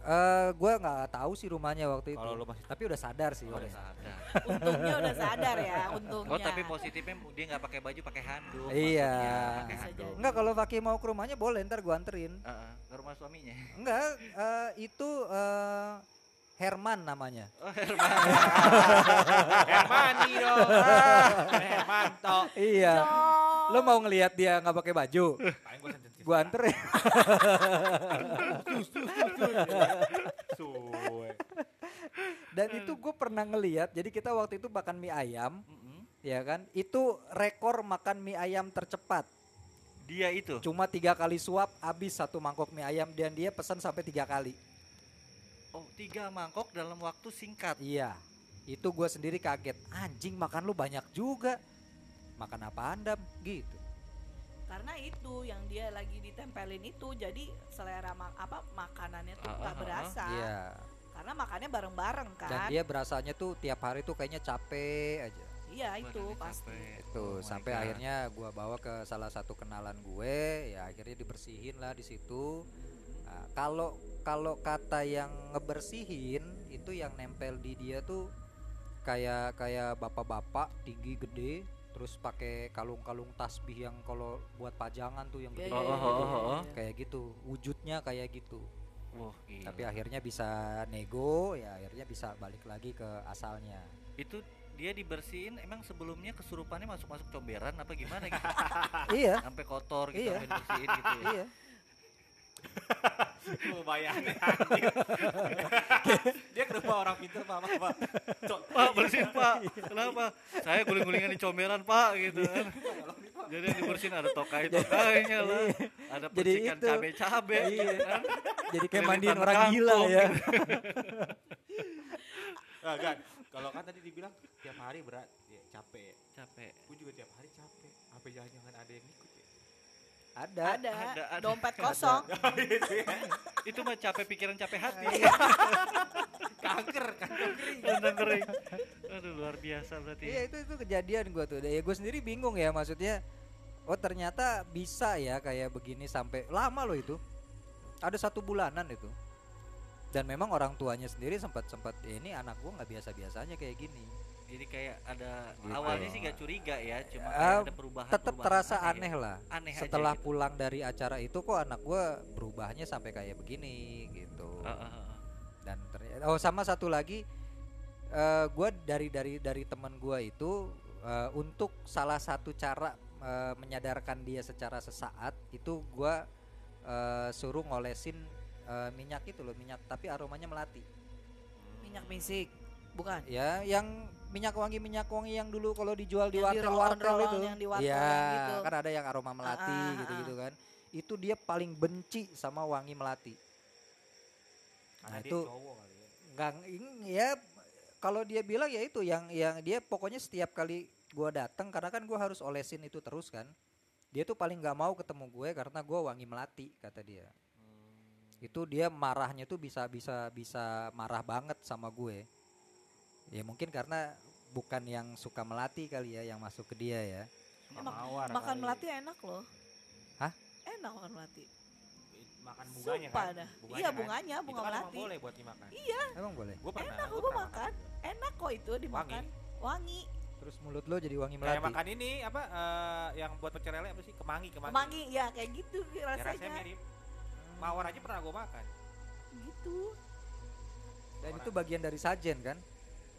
Uh, gue nggak tahu sih rumahnya waktu itu, Kalo tapi udah sadar sih. Oh, udah sadar. Untungnya udah sadar ya, untungnya. Oh, tapi positifnya dia nggak pakai baju, pakai handuk. Iya. Enggak, kalau Fakih mau ke rumahnya boleh, ntar gue anterin. Uh, uh, ke rumah suaminya. Enggak, uh, itu uh, Herman namanya. Oh, Herman. Herman nih dong. Herman toh. Iya. Lo mau ngelihat dia nggak pakai baju? Gue anterin. Dan itu gue pernah ngelihat. Jadi kita waktu itu makan mie ayam, mm-hmm. ya kan? Itu rekor makan mie ayam tercepat. Dia itu. Cuma tiga kali suap, habis satu mangkok mie ayam dan dia pesan sampai tiga kali. Oh, tiga mangkok dalam waktu singkat. Iya. Itu gue sendiri kaget. Anjing, makan lu banyak juga. Makan apa Anda? Gitu. Karena itu yang dia lagi ditempelin itu, jadi selera ma- apa makanannya tuh nggak uh, uh, berasa, yeah. karena makannya bareng-bareng kan. Dan dia berasanya tuh tiap hari tuh kayaknya capek aja. Iya itu Badannya pasti. Capek. Itu oh sampai God. akhirnya gue bawa ke salah satu kenalan gue, ya akhirnya dibersihin lah di situ. Nah, kalau kalau kata yang ngebersihin itu yang nempel di dia tuh kayak kayak bapak-bapak tinggi gede. Terus pakai kalung-kalung tasbih yang kalau buat pajangan tuh yang gede, yeah, yeah, yeah, yeah, yeah. kayak gitu, wujudnya kayak gitu. Oh, iya. Tapi akhirnya bisa nego, ya akhirnya bisa balik lagi ke asalnya. Itu dia dibersihin, emang sebelumnya kesurupannya masuk-masuk comberan apa gimana gitu? Iya. Sampai kotor gitu, sampai dibersihin gitu ya. Iya. Gue bayangin anjir. Dia ke rumah orang pintar, Pak, Pak. Pak, bersihin, Pak. Kenapa? Saya guling-gulingan di comberan, Pak, gitu. Jadi yang dibersihin ada tokai-tokainya lah. Ada percikan cabe-cabe. Iya. Kan? Jadi kayak mandiin orang kampung, gila ya. Nah, kan, kalau kan tadi dibilang tiap hari berat, ya, capek. Capek. Gue juga tiap hari capek. Apa jangan-jangan ada yang ikut ya? Ada. Ada. ada, ada. Dompet kosong. Ada. Itu mah capek pikiran, capek hati. kanker, kanker kering. Kanker kering. Aduh, luar biasa berarti. Iya, itu itu kejadian gue tuh. Ya gue sendiri bingung ya, maksudnya. Oh ternyata bisa ya kayak begini sampai lama loh itu. Ada satu bulanan itu. Dan memang orang tuanya sendiri sempat sempat ya ini anak gue nggak biasa biasanya kayak gini. Jadi kayak ada gitu. Awalnya sih nggak curiga ya, cuma uh, ada perubahan. Tetap terasa aneh, aneh lah. Aneh setelah gitu. Pulang dari acara itu kok anak gue berubahnya sampai kayak begini gitu. Uh, uh, uh. Dan ternyata, oh sama satu lagi, uh, gue dari dari dari teman gue itu uh, untuk salah satu cara uh, menyadarkan dia secara sesaat itu gue uh, suruh ngolesin uh, minyak itu loh, minyak tapi aromanya melati. Minyak misik, bukan? Ya, yang minyak wangi minyak wangi yang dulu kalau dijual yang di wartel wartel itu, ya gitu. Kan ada yang aroma melati ah, gitu ah. gitu kan, itu dia paling benci sama wangi melati. Nah, nah itu nggak ya kalau dia bilang ya itu yang yang dia pokoknya setiap kali gue datang karena kan gue harus olesin itu terus kan, dia tuh paling nggak mau ketemu gue karena gue wangi melati kata dia. Hmm. Itu dia marahnya tuh bisa bisa bisa marah banget sama gue. Ya mungkin karena bukan yang suka melati kali ya yang masuk ke dia ya. Mawar makan kali. Melati enak loh. Hah? Enak makan melati. Makan bunganya Sumpah kan? Bunganya iya bunganya, kan? Bunga itu melati. Itu kan boleh buat dimakan. Iya. Emang boleh? Gua pernah, enak, gua, gua makan. makan. Enak kok itu dimakan. Wangi. wangi. Terus mulut lo jadi wangi melati. Kayak makan ini apa uh, yang buat pecel lele apa sih? Kemangi, kemangi. Kemangi ya kayak gitu rasanya. Ya, rasanya mirip. Mawar aja pernah gua makan. Gitu. Dan Orang. Itu bagian dari sajen kan?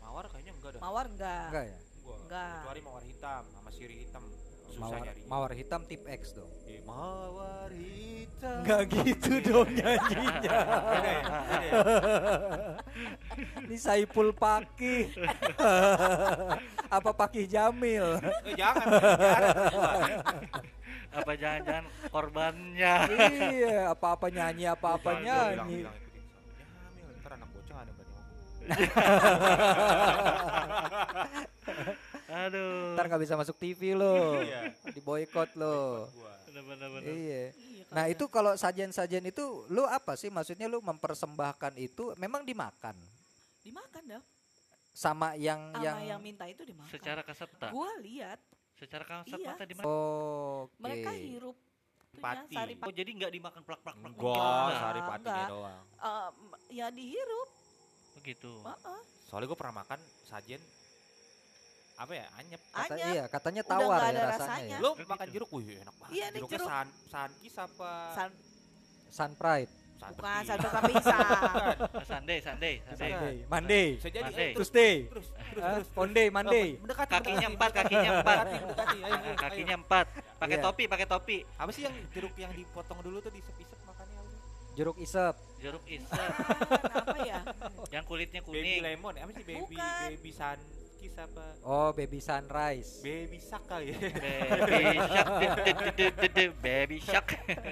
Mawar kayaknya enggak ada. Mawar enggak. Enggak ya? Enggak. Kecuali mawar hitam sama sirih hitam. Susah mawar, nyari. Mawar hitam tip X dong. Eh, mawar hitam. Enggak gitu dong nyanyinya. Beda ya? Beda ya? Ini Saiful Pakih. Apa Pakih Jamil? Eh, jangan. Apa jangan-jangan korbannya. Iya, apa-apa nyanyi, apa-apa nyanyi. Jamil, ntar anak bocah ada berarti. Aduh. Ntar gak bisa masuk T V lo, di boykot lo. Iya. Nah itu kalau sajian-sajian itu, lo apa sih maksudnya lo mempersembahkan itu? Memang dimakan. Dimakan dah. Sama yang yang, yang minta itu dimakan. Secara kasat mata. Gua lihat. Secara kasat iya. mata dimakan. Oh. Okay. Mereka hirup. Pati. Sari pati. Oh jadi nggak dimakan plak-plak plak. Gua sari patinya doang. Uh, ya dihirup. Begitu. Uh-uh. Soalnya gue pernah makan sajen apa ya anyep. Kata, anyep. Iya katanya tawar ya rasanya. rasanya. Ya. Lo Begitu. Makan jeruk, wih enak banget. Iya, jeruknya jeruk. san sanki apa? San sunpride. San Bukan satu tapi san. Sunday, Sunday, Sunday. Monday. Monday. Tuesday. Terus terus Monday, Monday. Kakinya empat, kakinya empat. Kakinya empat. Pakai topi, pakai topi. Apa sih yang jeruk yang dipotong dulu tuh disep-isep makannya? Jeruk isep. Jeruk isep. Apa ya? Yang kulitnya kuning. Baby lemon, apa sih baby Bukan. baby sun kiss apa? Oh, baby sunrise. Baby shark kali ya. Baby shark. Baby shark.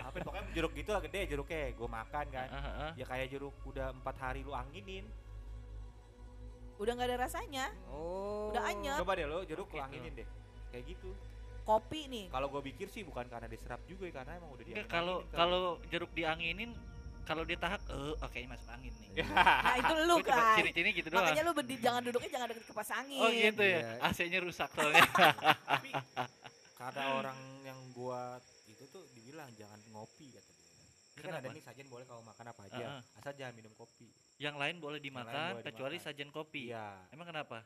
Apa pokoknya jeruk gitu lah gede jeruknya. Gue makan kan. Uh, uh, uh. Ya kayak jeruk udah empat hari lu anginin. Udah enggak ada rasanya. Oh. Udah anyep. Coba deh lo jeruk lu anginin deh. Kayak gitu. Kopi nih. Kalau gue pikir sih bukan karena diserap juga karena emang udah dianginin. Kalau kalau jeruk dianginin kalau dia tahak eh oke ini masuk angin nih. Nah itu lu kan. Ciri-ciri gitu doang. Makanya lu bedi, jangan duduknya jangan deket kipas angin. Oh gitu ya. Yeah. A C-nya rusak soalnya. Tapi kata orang yang gua itu tuh dibilang jangan ngopi kata dia. Ini kan ada nih sajian boleh kalau makan apa aja. Uh-huh. Asal jangan minum kopi. Yang lain boleh dimakan boleh kecuali dimakan. Sajian kopi. Iya. Emang kenapa?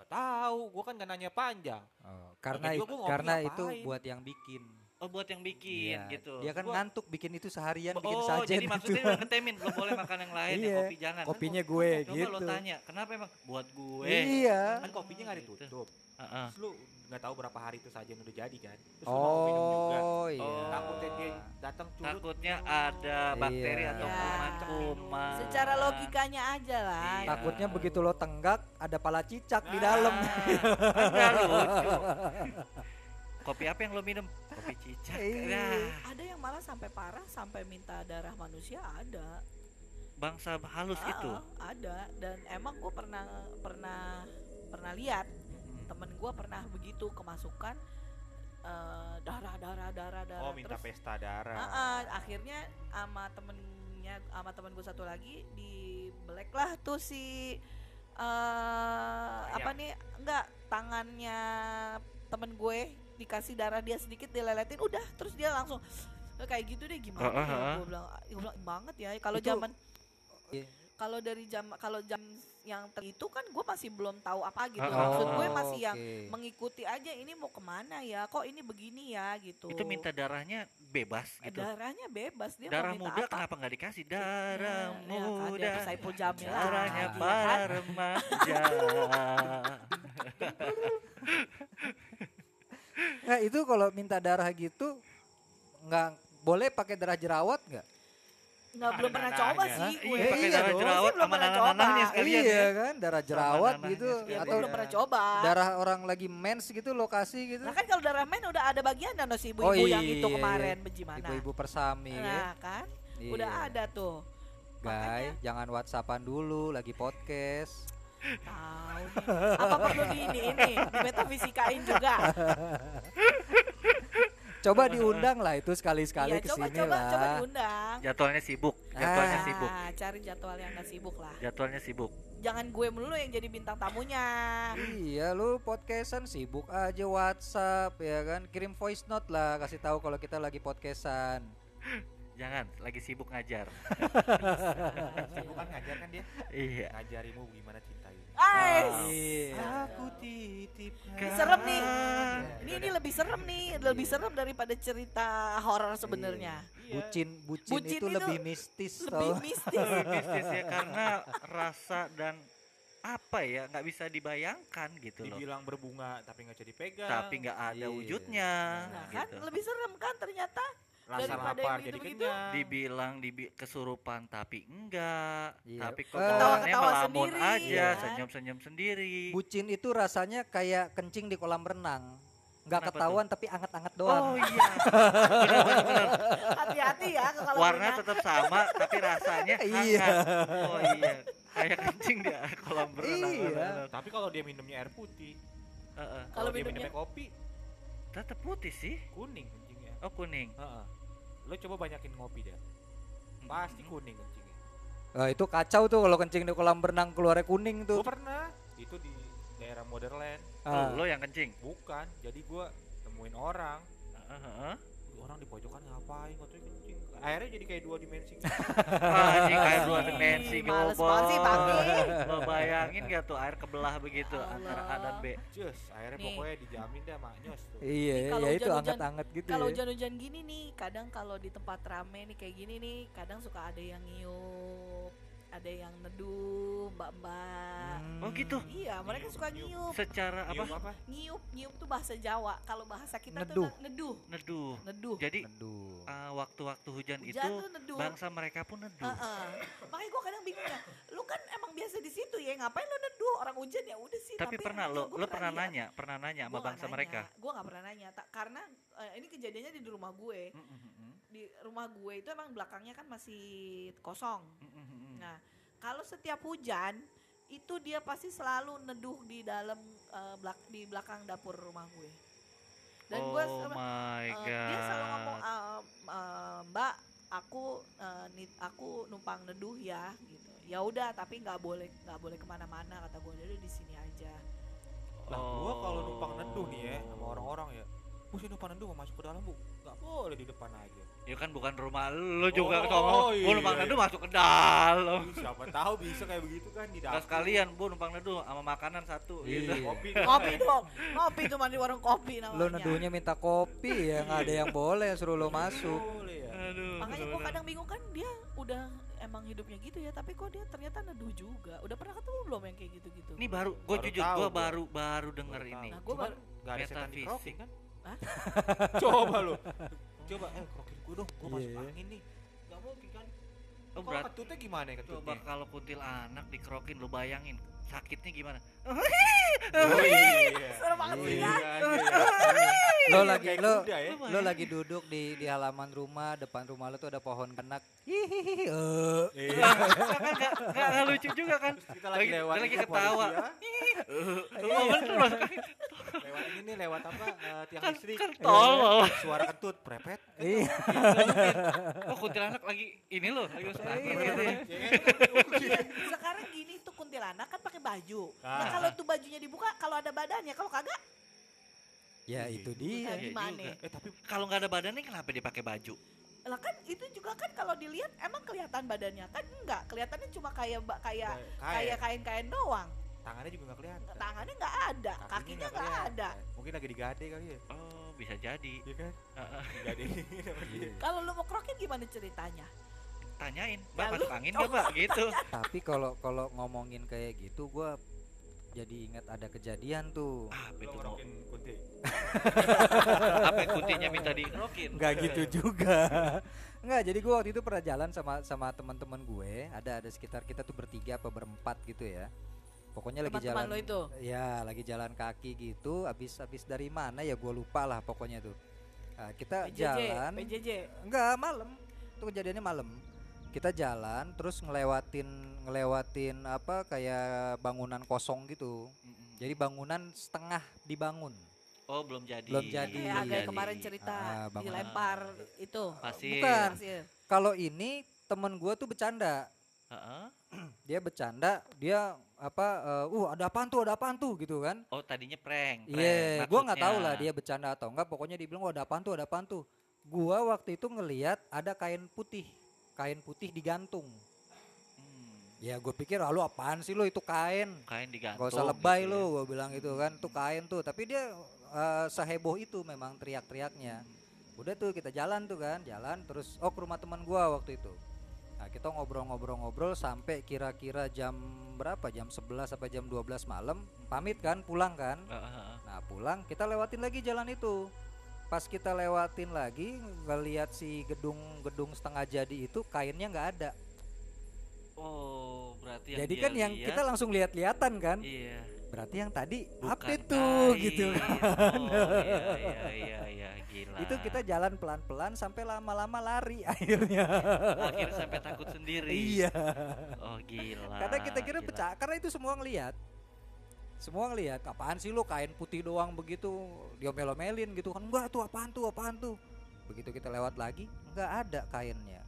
Nggak tahu, gue kan nggak nanya panjang. Oh, karena itu, karena ngapain. Itu buat yang bikin. Oh buat yang bikin ya, gitu. Dia kan gua, ngantuk bikin itu seharian oh, bikin saja. Oh jadi gitu. Maksudnya dia ngetemin lo boleh makan yang lain, iya, ya, kopi jangan. Kopinya kan, gue coba gitu. Coba lo tanya, kenapa emang buat gue? Iya. Kan kopinya nggak ditutup. Uh-uh. Terus lu nggak tahu berapa hari itu sajian udah jadi kan? Terus oh, lu mau minum juga. Iya. Oh, takutnya dia datang curut. Takutnya ada bakteri iya. atau kuman. Secara logikanya aja lah. Iya. Takutnya begitu lo tenggak ada pala cicak nah, di dalam. Ada lucu. Kopi apa yang lo minum? Kopi cicak. Nah. Ada yang malah sampai parah sampai minta darah manusia ada. Bangsa halus uh-uh, itu. Ada dan emang gue pernah pernah pernah lihat. Temen gue pernah begitu kemasukan uh, darah darah darah darah. Oh, minta terus, pesta darah. Uh, uh, akhirnya sama temennya, sama temen gue satu lagi di black lah tuh si uh, apa nih, enggak, tangannya temen gue dikasih darah dia sedikit, dileletin, udah terus dia langsung kayak gitu deh. Gimana uh, uh, uh. ya, gue bilang, gue bilang banget ya kalau zaman yeah. Kalau dari jam, kalau jam yang ter- itu kan gue masih belum tahu apa gitu. Oh, maksud gue masih okay. Yang mengikuti aja, ini mau kemana ya, kok ini begini ya gitu. Itu minta darahnya bebas gitu? Darahnya bebas, dia darah mau minta muda apa. Kenapa gak dikasih? Darah ya, muda, ya, Saiful Jamil lah. Darahnya para remaja. Nah itu kalau minta darah gitu, gak boleh pakai darah jerawat gak? Nggak, nah, belum pernah coba sih. Gue iya, pakai darah jerawat sama nanah-nanahnya sekalian. Iya kan, darah jerawat gitu. Ya, atau belum pernah coba. Darah orang lagi mens gitu, lokasi gitu. Nah kan kalau darah mens udah ada bagian dan si ibu-ibu oh, iya, yang itu kemarin. Iya, iya. Ibu-ibu persami. Nah kan, iya. Udah ada tuh. Guys, jangan WhatsAppan dulu, lagi podcast. Tahu nih. Apa perlu di ini, ini, di metafisikain juga. Coba diundang lah itu sekali-sekali ya, kesini coba, lah. Coba diundang. Jadwalnya sibuk, jadwalnya ah, sibuk. Cari jadwal yang gak sibuk lah. Jadwalnya sibuk. Jangan gue melulu yang jadi bintang tamunya. Iya, lu podcastan sibuk aja WhatsApp ya kan. Kirim voice note lah, kasih tahu kalau kita lagi podcastan. Jangan, lagi sibuk ngajar. Sibuk kan ngajar kan dia? Iya. Ngajarimu gimana cintai. Ais. Ah, aku titip. Serem nih. Ini ini lebih serem nih, lebih serem daripada cerita horor sebenarnya. Bucin, bucin, bucin itu, itu lebih mistis. Lebih mistis. Lebih mistis ya karena rasa dan apa ya, nggak bisa dibayangkan gitu loh. Dibilang berbunga tapi nggak jadi pegang. Tapi nggak ada wujudnya. Nah, gitu. Kan lebih serem kan ternyata. Rasa lapar jadi kenyang. Dibilang dibi- kesurupan tapi enggak. Yeah. Tapi kok bawangnya melamun aja, kan? Senyum-senyum sendiri. Bucin itu rasanya kayak kencing di kolam renang. Enggak ketahuan tuh? Tapi anget-anget doang. Oh iya. Hati-hati ya ke kolam warna renang. Tetap sama tapi rasanya hangat. Oh iya. Kayak kencing di kolam renang. Iya. Tapi kalau dia minumnya air putih. Uh-uh. Kalau dia minumnya kopi tetap putih sih. Kuning. Oh kuning. Uh-uh. Lo coba banyakin ngopi deh. Pasti kuning kencingnya. Uh, itu kacau tuh kalau kencing di kolam berenang keluarnya kuning tuh. Gue pernah. Itu di daerah Motherland. Uh. Lo yang kencing? Bukan. Jadi gue nemuin orang. Uh-huh. Orang di pojokan ngapain? Katanya kencing. Airnya jadi kayak dua dimensi. Anjing kayak dua dimensi. Males banget sih pagi. Lo bayangin gak tuh air kebelah begitu Allah. Antara A dan B. Cus, airnya nih. Pokoknya dijamin dah maknyos tuh. Iya, ya itu anget-anget gitu. Kalau ya. Hujan-hujan gini nih, kadang kalau di tempat rame nih kayak gini nih, kadang suka ada yang ngiyup, ada yang neduh, mbak-mbak. Hmm. Oh gitu? Iya, mereka ngiyup, suka ngiyup. Secara apa? Ngiyup, apa? Ngiyup, ngiyup tuh bahasa Jawa. Kalau bahasa kita neduh. Tuh neduh. Neduh. Neduh. Jadi neduh. Uh, waktu-waktu hujan, hujan itu bangsa mereka pun neduh. Uh-uh. Makanya gue kadang bingung ya. Lu kan emang biasa di situ ya, ngapain lu neduh? Orang hujan ya udah sih. Tapi, tapi pernah lo, lo pernah nanya, pernah nanya sama bangsa nanya. Mereka? Gue nggak pernah nanya, tak, karena uh, ini kejadiannya di rumah gue. Mm-hmm. Di rumah gue itu emang belakangnya kan masih kosong. Mm-hmm. Nah, kalau setiap hujan itu dia pasti selalu neduh di dalam uh, belak di belakang dapur rumah gue. Dan oh gue uh, dia selalu ngomong uh, uh, Mbak, aku uh, nit, aku numpang neduh ya gitu. Ya udah, tapi nggak boleh nggak boleh kemana-mana kata gue, jadi di sini aja. Lah oh. Gue kalau numpang neduh nih ya sama orang-orang ya. Bu sini depan neduh masuk ke dalam bu, nggak boleh di depan aja. Ya kan bukan rumah lu juga oh, ketemu, oh, iya, bu numpang iya. Neduh masuk ke dalam. Siapa tahu bisa kayak begitu kan di dalam. Terus kalian bu numpang neduh sama makanan satu, iya. Gitu. Kopi, kopi dong, kopi cuma di warung kopi namanya. Lu neduhnya minta kopi ya, nggak ada yang boleh suruh lu masuk. Boleh ya. Aduh, makanya gua kadang bingung kan dia udah emang hidupnya gitu ya, tapi kok dia ternyata neduh juga. Udah pernah ketemu belum yang kayak gitu-gitu? Ini baru, gua baru jujur, tahu, gua baru baru denger baru ini. Nah, gua baru nggak ada setan di crossing kan? Coba lu, coba eh krokin gue dong, gue yeah. Masuk angin nih, gak mungkin kan? Oh, kalau ketutnya gimana ya ketutnya? Coba kalau kuntilanak dikrokin, lu bayangin sakitnya gimana? Oh, iya. Serem banget sih kan? Lo lagi lo, ya? Lo lagi duduk di di halaman rumah, depan rumah lo tuh ada pohon kenak. Hihihi. Uh. Gak gak lucu juga kan? Kita lagi lagi ketawa. Hihihi. Lo kan terus. Lewat ini ini lewat apa uh, tiang listrik. Kentol. Suara kentut, prepet. Iya. Oh kuntilanak lagi ini loh. Sekarang gini tuh kuntilanak kan pakai baju. Nah kalau tuh bajunya dibuka, kalau ada badannya, kalau kagak. Ya itu dia. Gimana? Eh tapi kalau nggak ada badannya kenapa dia pakai baju? Lah kan itu juga kan kalau dilihat emang kelihatan badannya kan enggak, kelihatannya cuma kayak kayak kayak kain-kain doang. Tangannya juga nggak kelihatan. Tangannya nggak ada, kakinya nggak ada. Mungkin lagi digade kali ya. Oh bisa jadi. Iya kan? Digade. Kalau lu mau krokin gimana ceritanya? Tanyain, Mbak masuk angin nggak Mbak gitu. Tapi kalau kalau ngomongin kayak gitu gue jadi ingat ada kejadian tuh. Ah, itu krokin kunti. Apa kuntinya minta dikrokin? Nggak gitu juga. Nggak, jadi gue waktu itu pernah jalan sama sama teman-teman gue. Ada ada sekitar kita tuh bertiga apa berempat gitu ya. Pokoknya lagi jalan, itu? Ya lagi jalan kaki gitu, abis abis dari mana ya gue lupa lah pokoknya tuh. Nah, kita P J J, jalan, P J J. Enggak malam, itu kejadiannya malam. Kita jalan, terus ngelewatin ngelewatin apa kayak bangunan kosong gitu. Mm-hmm. Jadi bangunan setengah dibangun. Oh belum jadi. Belum jadi. Eh, agak jadi. Kemarin cerita ah, dilempar ah. itu. Pasir. Bukan. Kalau ini temen gue tuh bercanda. Uh-huh. Dia bercanda, dia apa, uh, uh ada apaan tuh, ada apaan tuh gitu kan. Oh tadinya prank. Iya, yeah, gue gak tahu lah dia bercanda atau enggak, pokoknya dia bilang oh ada apaan tuh, ada apaan tuh. Gue waktu itu ngelihat ada kain putih, kain putih digantung. Hmm. Ya gue pikir ah, lu apaan sih lu itu kain. Kain digantung. Gak usah lebay gitu lu, gue bilang gitu kan, tuh kain tuh. Tapi dia uh, seheboh itu memang teriak-teriaknya. Hmm. Udah tuh kita jalan tuh kan, jalan terus oh ke rumah teman gue waktu itu. Nah, kita ngobrol-ngobrol-ngobrol sampai kira-kira jam berapa? Jam sebelas sampai jam dua belas malam. Pamit kan, pulang kan? Uh-huh. Nah, pulang kita lewatin lagi jalan itu. Pas kita lewatin lagi ngelihat si gedung-gedung setengah jadi itu kainnya enggak ada. Oh, berarti yang jadi kan yang liat, kita langsung lihat-lihatan kan? Iya. Berarti yang tadi bukan update tuh kain gitu. Oh, iya iya iya. Gila. Itu kita jalan pelan-pelan sampai lama-lama lari akhirnya. Akhirnya sampai takut sendiri. Iya. Oh gila. Karena kita kira gila pecah, karena itu semua ngelihat. Semua ngelihat, apaan sih lu kain putih doang begitu diomel-omelin gitu kan. Enggak tuh apaan tuh, apaan tuh. Begitu kita lewat lagi, enggak ada kainnya.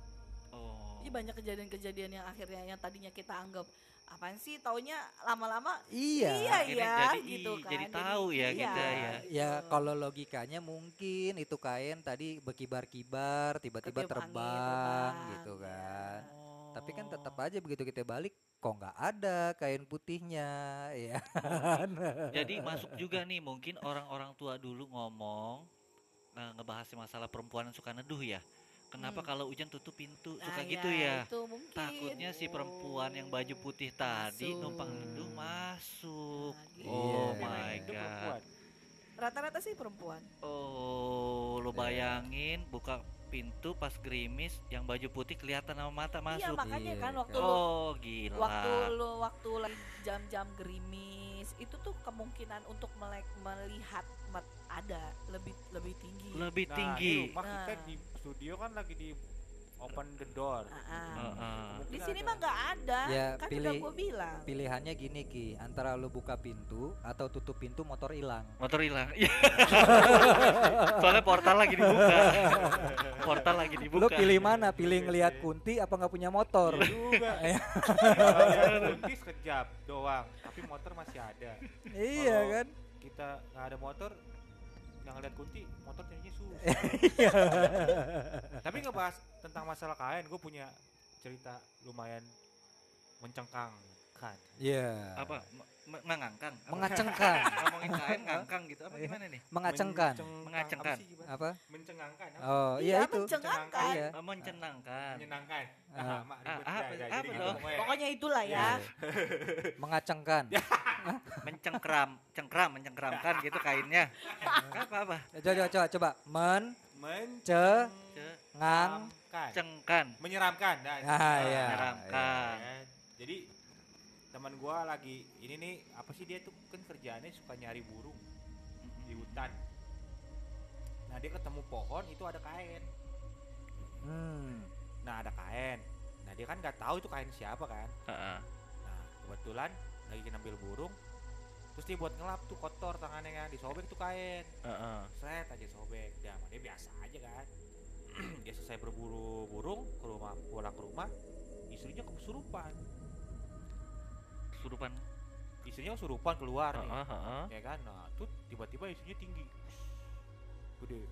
Oh. Ini banyak kejadian-kejadian yang akhirnya yang tadinya kita anggap apaan sih, taunya lama-lama iya iya ya, jadi, gitu kan jadi tahu ya iya, kita ya ya uh. Kalau logikanya mungkin itu kain tadi berkibar-kibar tiba-tiba terbang, terbang gitu kan ya. Oh. Tapi kan tetap aja begitu kita balik kok nggak ada kain putihnya ya. Jadi masuk juga nih mungkin orang-orang tua dulu ngomong nah, ngebahas masalah perempuan yang suka neduh ya. Kenapa hmm. kalau hujan tutup pintu suka nah, gitu ya, ya. Takutnya si perempuan yang baju putih tadi masuk. Numpang neduh masuk. Nah, oh yeah. My god. Rata-rata sih perempuan. Oh, lo bayangin buka pintu pas gerimis yang baju putih kelihatan sama mata masuk. Iya makanya kan waktu yeah. lu, oh gila. Waktu lu waktu lagi jam-jam gerimis itu tuh kemungkinan untuk melek, melihat ada lebih lebih tinggi. Lebih nah, tinggi. Nah, kita di studio kan lagi di open the door. Uh-uh. Uh-uh. Di sini ada mah nggak ada. Ya, kan pilih, udah gua bilang. Pilihannya gini Ki, antara lu buka pintu atau tutup pintu motor hilang. Motor hilang. Soalnya portal lagi dibuka. Portal lagi dibuka. Lu pilih mana? Pilih ngelihat kunti apa nggak punya motor? Juga. Kunti sekejap doang, tapi motor masih ada. Iya kan? Kita nggak ada motor yang ngeliat kunti motor jadinya susah. Tapi ngebahas tentang masalah kain gue punya cerita lumayan mencengkangkan. Iya. Yeah. Apa? Mengangkang. Mengacengkan. Ngomongin kain ngangkang gitu. Apa gimana nih? Mengacengkan. Mengacengkan. Apa? Mencengangkan. Oh, iya itu. Mencengangkan. Iya. Menyenangkan. Menyenangkan. Pokoknya itulah ya. Mengacengkan. Mencengkram, cengkram, mencengkramkan gitu kainnya. Apa apa? Coba coba coba. Men mencengangkan. Cengkan. Menyeramkan. Nah, iya. Menyeramkan. Jadi teman gue lagi ini nih apa sih dia tuh kan kerjaannya suka nyari burung di hutan. Nah dia ketemu pohon itu ada kain. Hmm. Nah ada kain. Nah dia kan nggak tahu itu kain siapa kan. Uh-uh. Nah kebetulan lagi ngambil burung Terus dia buat ngelap tuh kotor tangannya kan, disobek tuh kain. Uh-uh. Seret aja sobek. Ya, dia biasa aja kan. Dia selesai berburu burung ke rumah, pulang ke rumah, istrinya kesurupan. Kesurupan. Istrinya kesurupan keluar uh-uh, nih. Uh-uh. Ya kan? Nah, tuh tiba-tiba istrinya tinggi. Gede.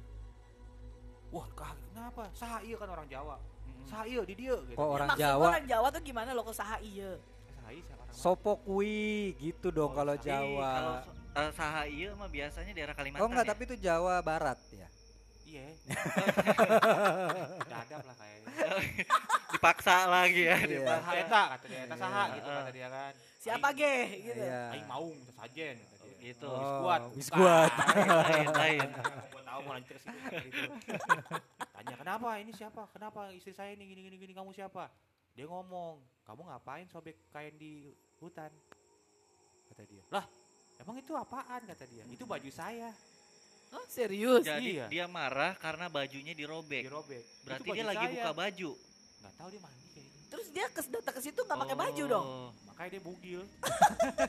Wah, kenapa? Saha ieu kan orang Jawa. Mm-hmm. Saha ieu di dieu gitu. Kok orang ya, Jawa? Orang Jawa tuh gimana lo kok saha ieu? Sopo kui gitu dong oh, kalau Jawa. Kalau uh, saha ieu mah biasanya daerah Kalimantan. Oh enggak, ya? Tapi itu Jawa Barat ya. Iya. Dadap lah kayaknya. Dipaksa lagi ya. Iya. Saha eta kata dia, eta saha gitu kata dia kan. Siapa ge gitu. Aing maung sajen kata dia. Gitu. Wis kuat. Wis kuat. Lain-lain. Gua tahu mau lancar sih gitu. Tanya kenapa ini siapa? Kenapa istri saya ini gini gini gini kamu siapa? Dia ngomong, kamu ngapain sobek kain di hutan? Kata dia. Lah, emang itu apaan? Kata dia. Itu baju saya. Oh serius? Jadi iya. Dia marah karena bajunya dirobek. Dirobek. Berarti dia lagi saya. Buka baju. Gak tahu dia mandi kayaknya. Terus dia datang ke situ gak pakai oh. baju dong? Makanya dia bugil.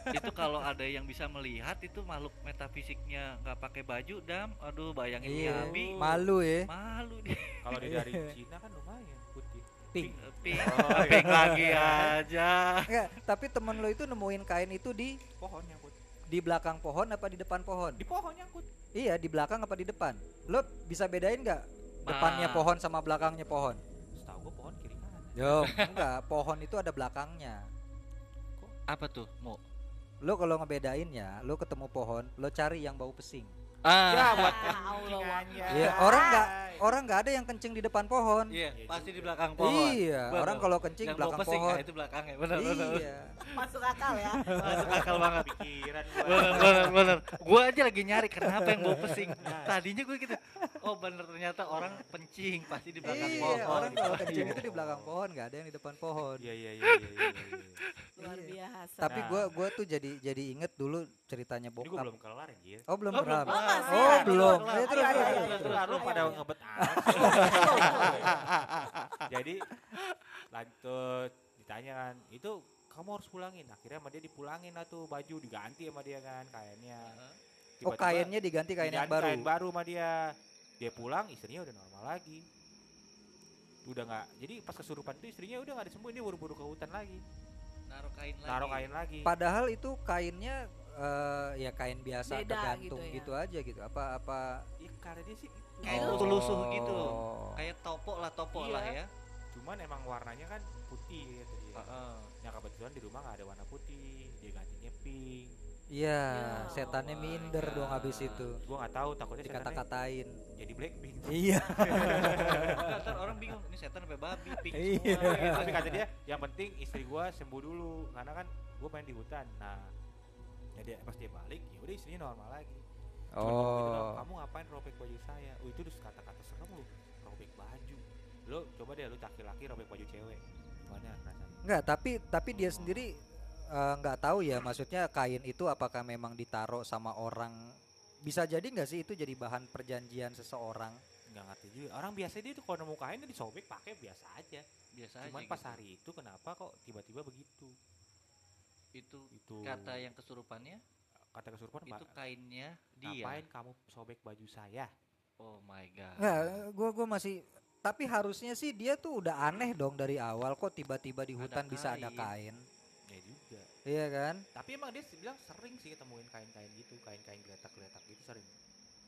Itu kalau ada yang bisa melihat itu makhluk metafisiknya gak pakai baju, dam. Aduh bayangin dia abi. Malu ya. Malu dia. Kalau dia dari Cina kan lumayan putih. Pink, pink, oh, pink lagi aja. Nggak, tapi temen lo itu nemuin kain itu di pohon nyangkut. Di belakang pohon apa di depan pohon? Di pohon nyangkut. Iya, di belakang apa di depan? Lo bisa bedain nggak depannya nah. pohon sama belakangnya pohon? Setahu gue pohon kiri kanan. Yo, enggak, pohon itu ada belakangnya. Apa tuh, Mo? Lo kalau ngebedainnya, lo ketemu pohon, lo cari yang bau pesing. Ah. Ya buat kencingannya. Iya, orang enggak orang enggak ada yang kencing di depan pohon. Iya, pasti di belakang pohon. Iya, bener. Orang kalau kencing yang belakang pesing, pohon. Nah, itu belakangnya, benar benar. Iya. Masuk akal ya. Masuk akal banget pikiran gua. Benar benar benar. Gua aja lagi nyari kenapa yang bau pesing. Tadinya gua gitu. Oh, benar ternyata orang pencing pasti di belakang iya, pohon. Iya, orang kalau kencing itu di belakang pohon, enggak ada yang di depan pohon. Iya iya iya iya iya. Luar biasa. Tapi gua gua tuh jadi jadi inget dulu ceritanya bokap. Ini gua belum kelar anjir. Oh, belum kelar. Oh belum, terus pada ngebet anak. Jadi lanjut ditanya kan, itu kamu harus pulangin. Akhirnya sama dia dipulangin lah tuh baju diganti sama dia kan kainnya. Tiba-tiba oh kainnya diganti kain yang baru. Kain baru sama dia. Dia pulang istrinya udah normal lagi. Udah nggak, jadi pas kesurupan itu istrinya udah nggak disembuhin dia buru-buru ke hutan lagi. Naruh kain lagi. Naruh kain lagi. Padahal itu kainnya. Uh, ya kain biasa beda, tergantung gitu, ya. Gitu aja gitu apa apa ya, karena dia sih kayak oh. telusuh gitu kayak topok lah topok iya. lah ya cuman emang warnanya kan putih gitu ya uh-uh. Nah kebetulan di rumah nggak ada warna putih dia gantinya pink iya yeah. Setannya oh, minder yeah. dong habis itu gua nggak tahu takutnya dikata-katain jadi Blackpink iya ntar orang bingung ini setan apa babi pink semua tapi kata dia yang penting istri gua sembuh dulu karena kan gua main di hutan nah jadi ya pas dia balik, ya udah istrinya normal lagi. Cuman oh. Gitu, kamu ngapain robek baju saya? Oh itu terus kata-kata serem lu, robek baju. Lu coba deh lu laki-laki robek baju cewek. Gimana rasanya? Enggak, tapi tapi oh. dia sendiri enggak uh, tahu ya. Maksudnya kain itu apakah memang ditaruh sama orang? Bisa jadi enggak sih itu jadi bahan perjanjian seseorang? Enggak ngerti juga. Orang biasanya dia tuh kalau nemu kain disobek pakai biasa aja. Biasa Cuman aja. Cuman pas gitu. Hari itu kenapa kok tiba-tiba begitu? Itu, itu kata yang kesurupannya kata kesurupan itu kainnya dia ngapain kamu sobek baju saya oh my god nggak gua gua masih tapi harusnya sih dia tuh udah aneh dong dari awal kok tiba-tiba di hutan ada bisa kain. Ada kain ya juga iya kan tapi emang dia bilang sering sih temuin kain-kain gitu kain-kain geletak-geletak gitu sering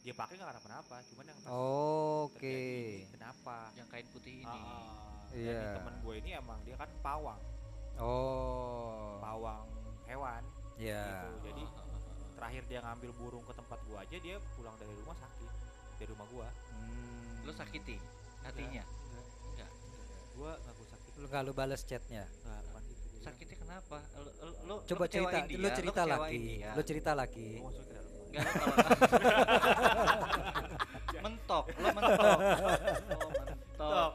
dia pakai nggak kenapa-napa cuman yang oh, oke okay. Kenapa yang kain putih ini ah, yeah. Teman gue ini emang dia kan pawang oh pawang hewan yeah. Gitu jadi terakhir dia ngambil burung ke tempat gua aja dia pulang dari rumah sakit dari rumah gua hmm. Lu sakiti hatinya enggak enggak, enggak. Gua ngaku sakit lu enggak lu balas chatnya enggak bukan gitu sakitnya kenapa lu, lu coba lu cerita dia, lu cerita lu lagi dia. Lu cerita lagi oh, enggak lu kalau mentok lu mentok oh, mentok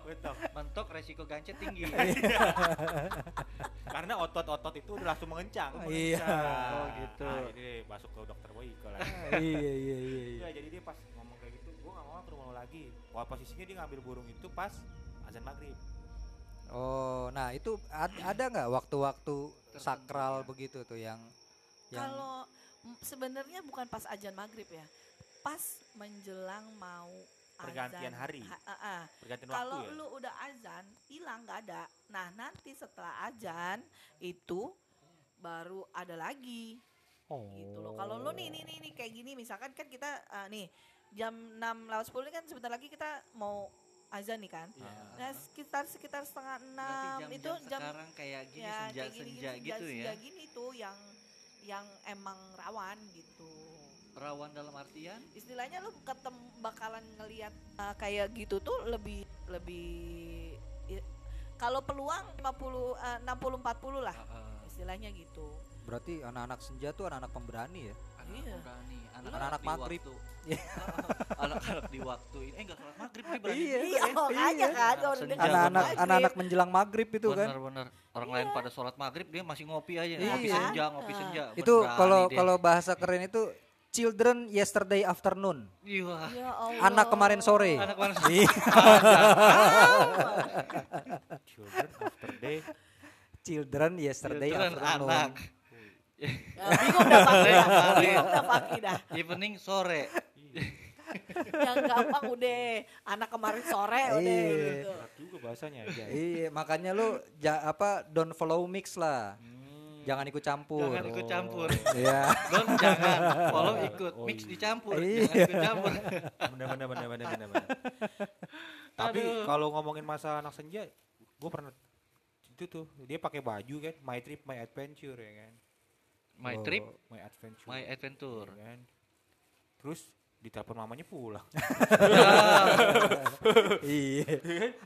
mentok mentok resiko gancet tinggi karena otot-otot itu udah langsung mengencang, mengencang. Iya. Oh gitu. Nah, jadi deh masuk ke dokter Boyko lah. Iya iya iya. Iya jadi dia pas ngomong kayak gitu, gua nggak mau ke rumah lagi. Wah posisinya dia ngambil burung itu pas azan maghrib. Oh, nah itu ad- ada nggak waktu-waktu sakral begitu tuh yang? Yang... Kalau sebenarnya bukan pas azan maghrib ya, pas menjelang mau pergantian azan, hari, ha, uh, uh. pergantian kalau waktu ya. Lu udah azan hilang nggak ada. Nah nanti setelah azan itu baru ada lagi. Oh. Gitu loh. Kalau lu nih nih nih kayak gini misalkan kan kita uh, nih jam enam lewat sepuluh kan sebentar lagi kita mau azan nih kan. Yeah. Nah sekitar sekitar setengah enam itu jam sekarang kayak gini ya, senja kayak gini, senja, gini, senja gitu senja, ya. Senja gini tuh yang yang emang rawan gitu. Rawan dalam artian? Istilahnya lu ketemu bakalan ngelihat uh, kayak gitu tuh lebih lebih i- kalau peluang lima puluh enam puluh empat puluh lah. Uh-uh. Istilahnya gitu. Berarti anak-anak senja tuh anak-anak pemberani ya? Anak-anak iya. pemberani, anak-anak maghrib. Anak-anak di waktu ini eh, enggak sholat maghrib nih berani iya, juga iya, ya. Iya kan, anak-anak anak-anak menjelang maghrib itu bener, kan. Benar-benar orang iya. lain pada sholat maghrib dia masih ngopi aja, iya, ngopi iya. senja, ngopi nah. senja. Itu kalau kalau bahasa keren itu children yesterday afternoon. Iya. Ya anak kemarin sore. Anak kemarin sore. Children yesterday. Children yesterday children afternoon. Anak. Ya, bingung dah pagi dah, bingung dah pagi dah. Evening sore. Yang gampang udah anak kemarin sore udah gitu. Berat juga bahasanya. Iya, makanya lu ja, apa don't follow mix lah. Hmm. Jangan ikut campur. Jangan ikut campur. Iya. Oh. Don't jangan follow ikut, mix dicampur. Iya. Jangan ikut campur. Benar-benar benar-benar benar-benar. Tapi kalau ngomongin masalah anak senja, gue pernah itu tuh dia pakai baju kan, my trip my adventure ya kan. My oh, trip, my adventure, my adventure. Kan? Terus ditelepon mamanya pulang. Iya.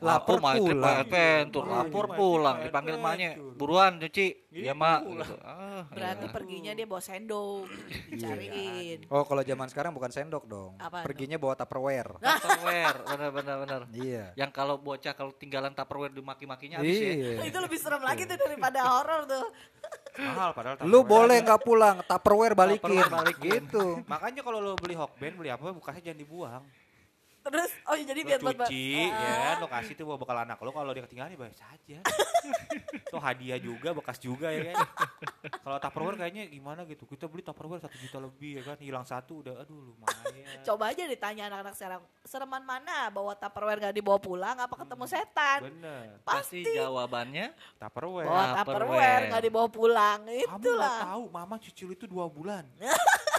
Lapor my trip, my adventure. Lapor pulang. Dipanggil mamanya, buruan cuci. Iya mak. Ah, berarti ya. Perginya dia bawa sendok, dicariin. Oh kalau zaman sekarang bukan sendok dong. Apa perginya itu? Bawa tupperware. Tupperware, benar-benar benar. Iya. Yang kalau bocah kalau tinggalan tupperware dimaki-makinya habis ya. Itu lebih serem lagi tuh daripada horor tuh. Mahal padahal lu boleh nggak pulang tupperware balikin, tupperware balikin. Gitu makanya kalau lu beli hokben beli apa bukannya jangan dibuang terus oh jadi biar buat cuci ya lo kasih tuh bekal anak lo kalau dia ketinggalan bayar saja tuh hadiah juga bekas juga ya kan kalau tupperware kayaknya gimana gitu kita beli tupperware satu juta lebih ya kan hilang satu udah aduh lumayan coba aja ditanya anak-anak sekarang sereman mana bawa tupperware gak dibawa pulang apa ketemu setan bener pasti, pasti jawabannya tupperware bawa tupperware gak dibawa pulang itulah kamu gak tahu mama cicil itu dua bulan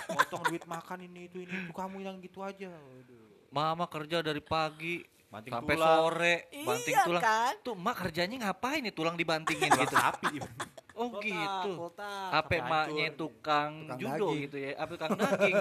potong duit makan ini itu ini itu kamu yang gitu aja aduh mama kerja dari pagi banting sampai tulang. Sore banting iya, tulang. Kan? Tuh mak kerjanya ngapain nih tulang dibantingin gitu. Api. Oh kota, gitu. Ape maknya tukang, tukang judo daging. Gitu ya. Ape tukang daging.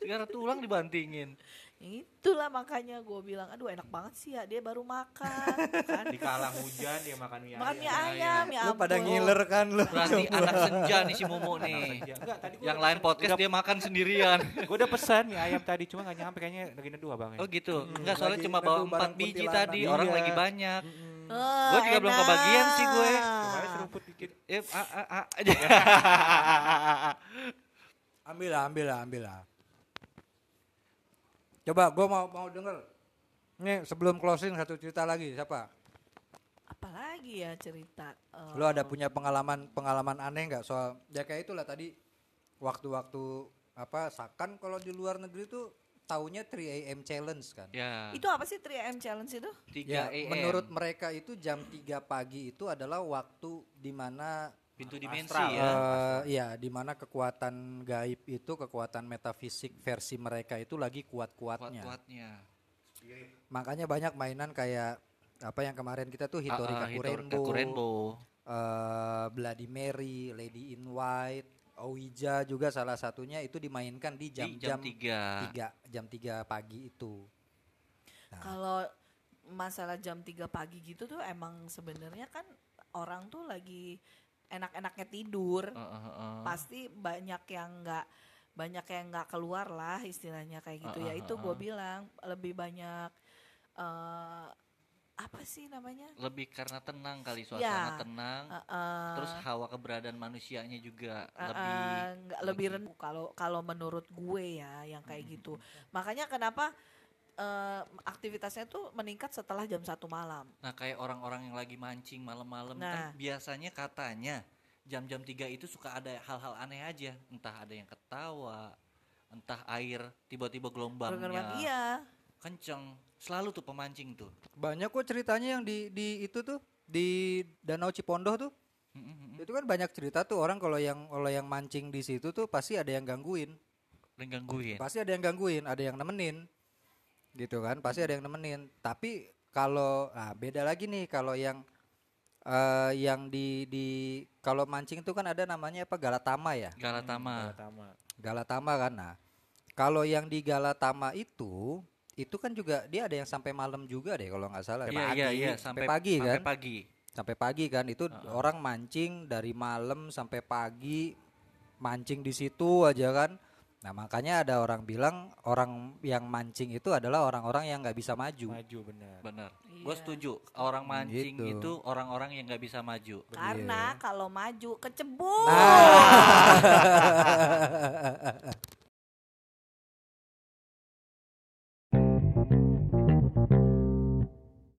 Sekarang tulang dibantingin. Itulah makanya gue bilang aduh enak banget sih ya dia baru makan kan di kala hujan dia makan mie makan ayam, ayam ya lu pada ngiler kan lu berarti anak senja nih si Momo nih enggak, tadi gua yang lain podcast udah, dia makan sendirian gue udah pesan mie ayam tadi cuma gak nyampe kayaknya lagi neduh abangnya oh gitu hmm, enggak soalnya cuma bawa empat biji tadi orang iya. Lagi banyak mm-hmm. Oh, gue juga enak. Belum kebagian sih gue kemarin serumput dikit eh, ah, ah, ah. ambil lah ambil lah ambil lah coba gue mau mau denger nih sebelum closing satu cerita lagi siapa? Apa lagi ya cerita? Uh... Lo ada punya pengalaman pengalaman aneh nggak soal ya kayak itulah tadi waktu-waktu apa sakan kalau di luar negeri tuh taunya three a.m. challenge kan? Ya. Itu apa sih three a.m. challenge itu? tiga a.m. Ya, menurut mereka itu jam tiga pagi itu adalah waktu di mana pintu dimensi astral, ya. Uh, iya, di mana kekuatan gaib itu, kekuatan metafisik versi mereka itu lagi kuat-kuatnya. Kuat-kuatnya. Makanya banyak mainan kayak apa yang kemarin kita tuh Hitori uh, uh, Kakurendo, Kakurendo. Uh, Bloody Mary, Lady in White, Ouija juga salah satunya itu dimainkan di jam-jam di jam tiga. tiga jam tiga pagi itu. Nah. Kalau masalah jam tiga pagi gitu tuh emang sebenarnya kan orang tuh lagi enak-enaknya tidur, uh, uh, uh. pasti banyak yang nggak banyak yang nggak keluar lah istilahnya kayak gitu uh, uh, ya. Itu gue bilang lebih banyak uh, apa sih namanya? Lebih karena tenang kali suasana ya, tenang, uh, uh, terus hawa keberadaan manusianya juga uh, lebih uh, nggak lebih rendah kalau kalau menurut gue ya yang kayak uh, gitu. Uh, Makanya kenapa? Uh, aktivitasnya tuh meningkat setelah jam satu malam. Nah kayak orang-orang yang lagi mancing malam-malam nah. Kan biasanya katanya jam-jam tiga itu suka ada hal-hal aneh aja, entah ada yang ketawa, entah air tiba-tiba gelombangnya Gelombang, iya. kenceng, selalu tuh pemancing tuh. Banyak kok ceritanya yang di di itu tuh di Danau Cipondoh tuh. Mm-hmm. Itu kan banyak cerita tuh orang kalau yang kalau yang mancing di situ tuh pasti ada yang gangguin. Yang gangguin. Pasti ada yang gangguin, ada yang nemenin. Gitu kan, pasti ada yang nemenin. Tapi kalau nah beda lagi nih kalau yang uh, yang di di kalau mancing itu kan ada namanya apa Galatama ya? Galatama. Galatama. Galatama kan. Nah, kalau yang di Galatama itu itu kan juga dia ada yang sampai malam juga deh kalau nggak salah. Iya iya iya sampai pagi kan. Sampai pagi. Sampai pagi kan itu uh-huh. orang mancing dari malam sampai pagi mancing di situ aja kan. Nah makanya ada orang bilang orang yang mancing itu adalah orang-orang yang nggak bisa maju. Maju benar. Benar. Iya. Gue setuju orang mancing gitu. Itu orang-orang yang nggak bisa maju. Karena yeah. kalau maju kecebur. Nah.